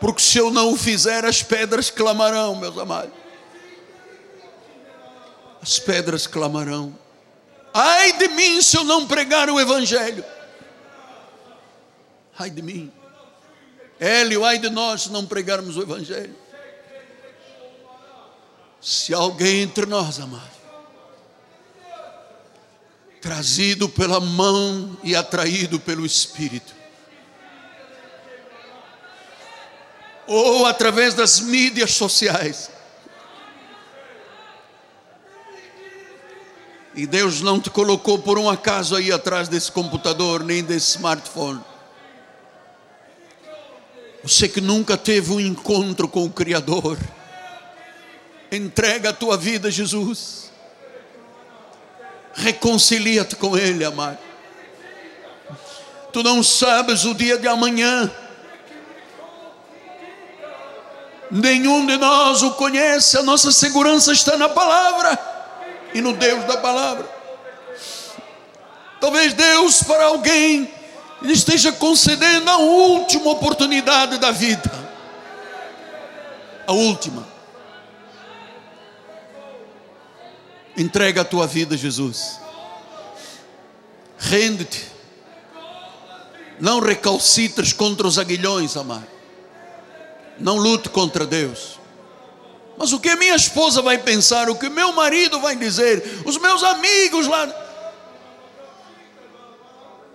Porque se eu não o fizer, as pedras clamarão, meus amados. as pedras clamarão. Ai de mim se eu não pregar o evangelho. Ai de mim. Hélio, ai de nós se não pregarmos o evangelho. Se alguém entre nós, amado, trazido pela mão e atraído pelo Espírito, ou através das mídias sociais, e Deus não te colocou por um acaso aí atrás desse computador, nem desse smartphone, você que nunca teve um encontro com o Criador, entrega a tua vida a Jesus, reconcilia-te com Ele, amado. Tu não sabes o dia de amanhã, nenhum de nós o conhece, a nossa segurança está na palavra e no Deus da palavra. Talvez Deus para alguém esteja concedendo a última oportunidade da vida, a última. Entrega a tua vida a Jesus, rende-te, não recalcitres contra os aguilhões, amado, não lute contra Deus. Mas o que minha esposa vai pensar, o que meu marido vai dizer, os meus amigos lá.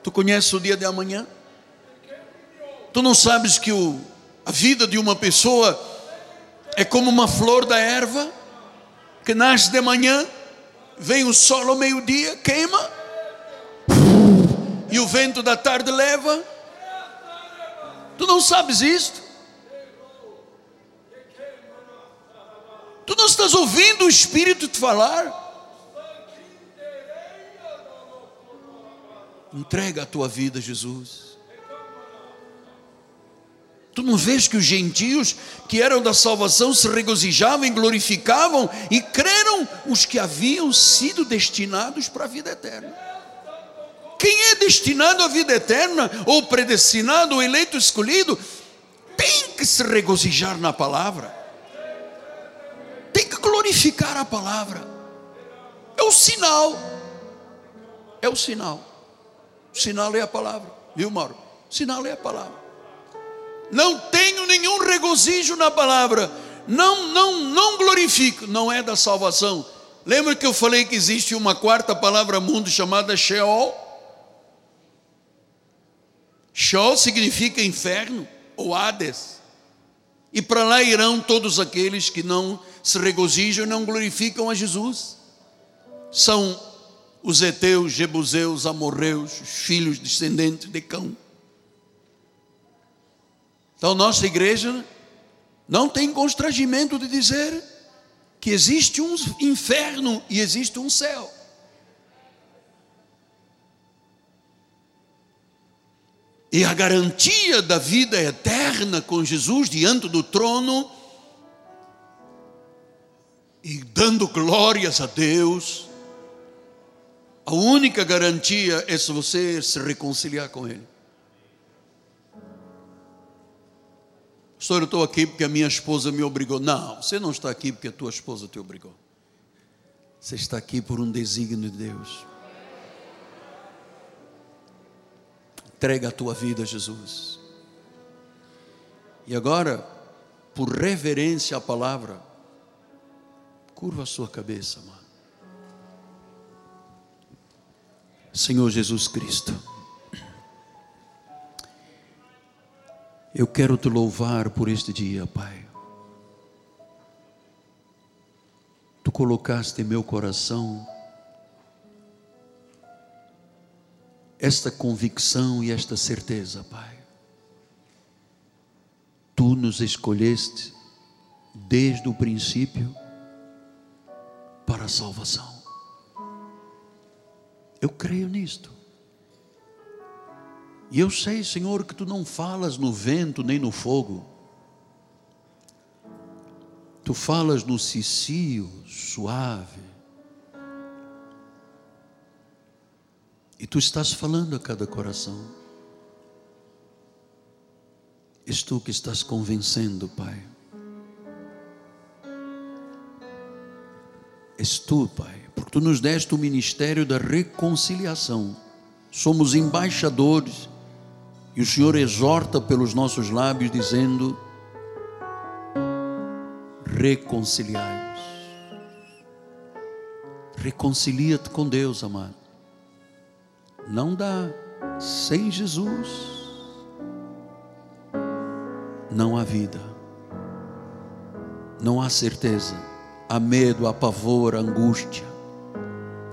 Tu conheces o dia de amanhã? Tu não sabes que a vida de uma pessoa é como uma flor da erva, que nasce de manhã, vem o sol ao meio-dia, queima, e o vento da tarde leva. Tu não sabes isto? Tu não estás ouvindo o Espírito te falar? Entrega a tua vida a Jesus. Tu não vês que os gentios que eram da salvação se regozijavam e glorificavam e creram os que haviam sido destinados para a vida eterna? Quem é destinado à vida eterna, ou predestinado, ou eleito, escolhido, tem que se regozijar na palavra, tem que glorificar a palavra. É o sinal, é o sinal. O sinal é a palavra, viu, Mauro? O sinal é a palavra. Não tenho nenhum regozijo na palavra, não glorifico, não é da salvação. Lembra que eu falei que existe uma quarta palavra mundo chamada Sheol? Sheol significa inferno ou Hades, e para lá irão todos aqueles que não se regozijam e não glorificam a Jesus. São os heteus, jebuseus, amorreus, os filhos descendentes de Cão. Então nossa igreja não tem constrangimento de dizer que existe um inferno e existe um céu. E a garantia da vida eterna com Jesus diante do trono e dando glórias a Deus, a única garantia é se você se reconciliar com Ele. Pastor, eu estou aqui porque a minha esposa me obrigou. Não, você não está aqui porque a tua esposa te obrigou. Você está aqui por um desígnio de Deus. Entrega a tua vida a Jesus. E agora, por reverência à palavra, curva a sua cabeça, amado. Senhor Jesus Cristo, eu quero te louvar por este dia, Pai. Tu colocaste em meu coração esta convicção e esta certeza, Pai. Tu nos escolheste desde o princípio para a salvação. Eu creio nisto. E eu sei, Senhor, que tu não falas no vento nem no fogo. Tu falas no cicio suave. E tu estás falando a cada coração. És tu que estás convencendo, Pai. és tu, Pai, porque tu nos deste o ministério da reconciliação. Somos embaixadores e o Senhor exorta pelos nossos lábios dizendo: reconciliai-vos. Reconcilia-te com Deus, amado. Não dá. Sem Jesus não há vida, não há certeza, há medo, há pavor, há angústia,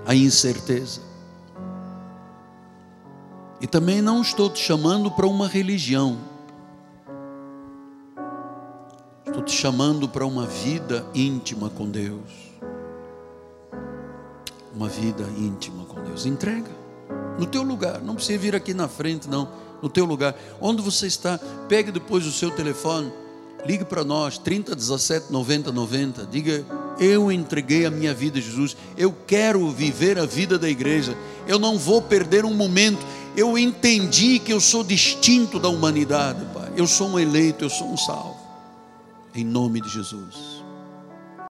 há incerteza. E também não estou te chamando para uma religião, estou te chamando para uma vida íntima com Deus, uma vida íntima com Deus. Entrega no teu lugar, não precisa vir aqui na frente não, no teu lugar, onde você está. Pegue depois o seu telefone, ligue para nós, 30 17 90 90, diga: eu entreguei a minha vida a Jesus, eu quero viver a vida da igreja, eu não vou perder um momento, eu entendi que eu sou distinto da humanidade, Pai, eu sou um eleito, eu sou um salvo, em nome de Jesus.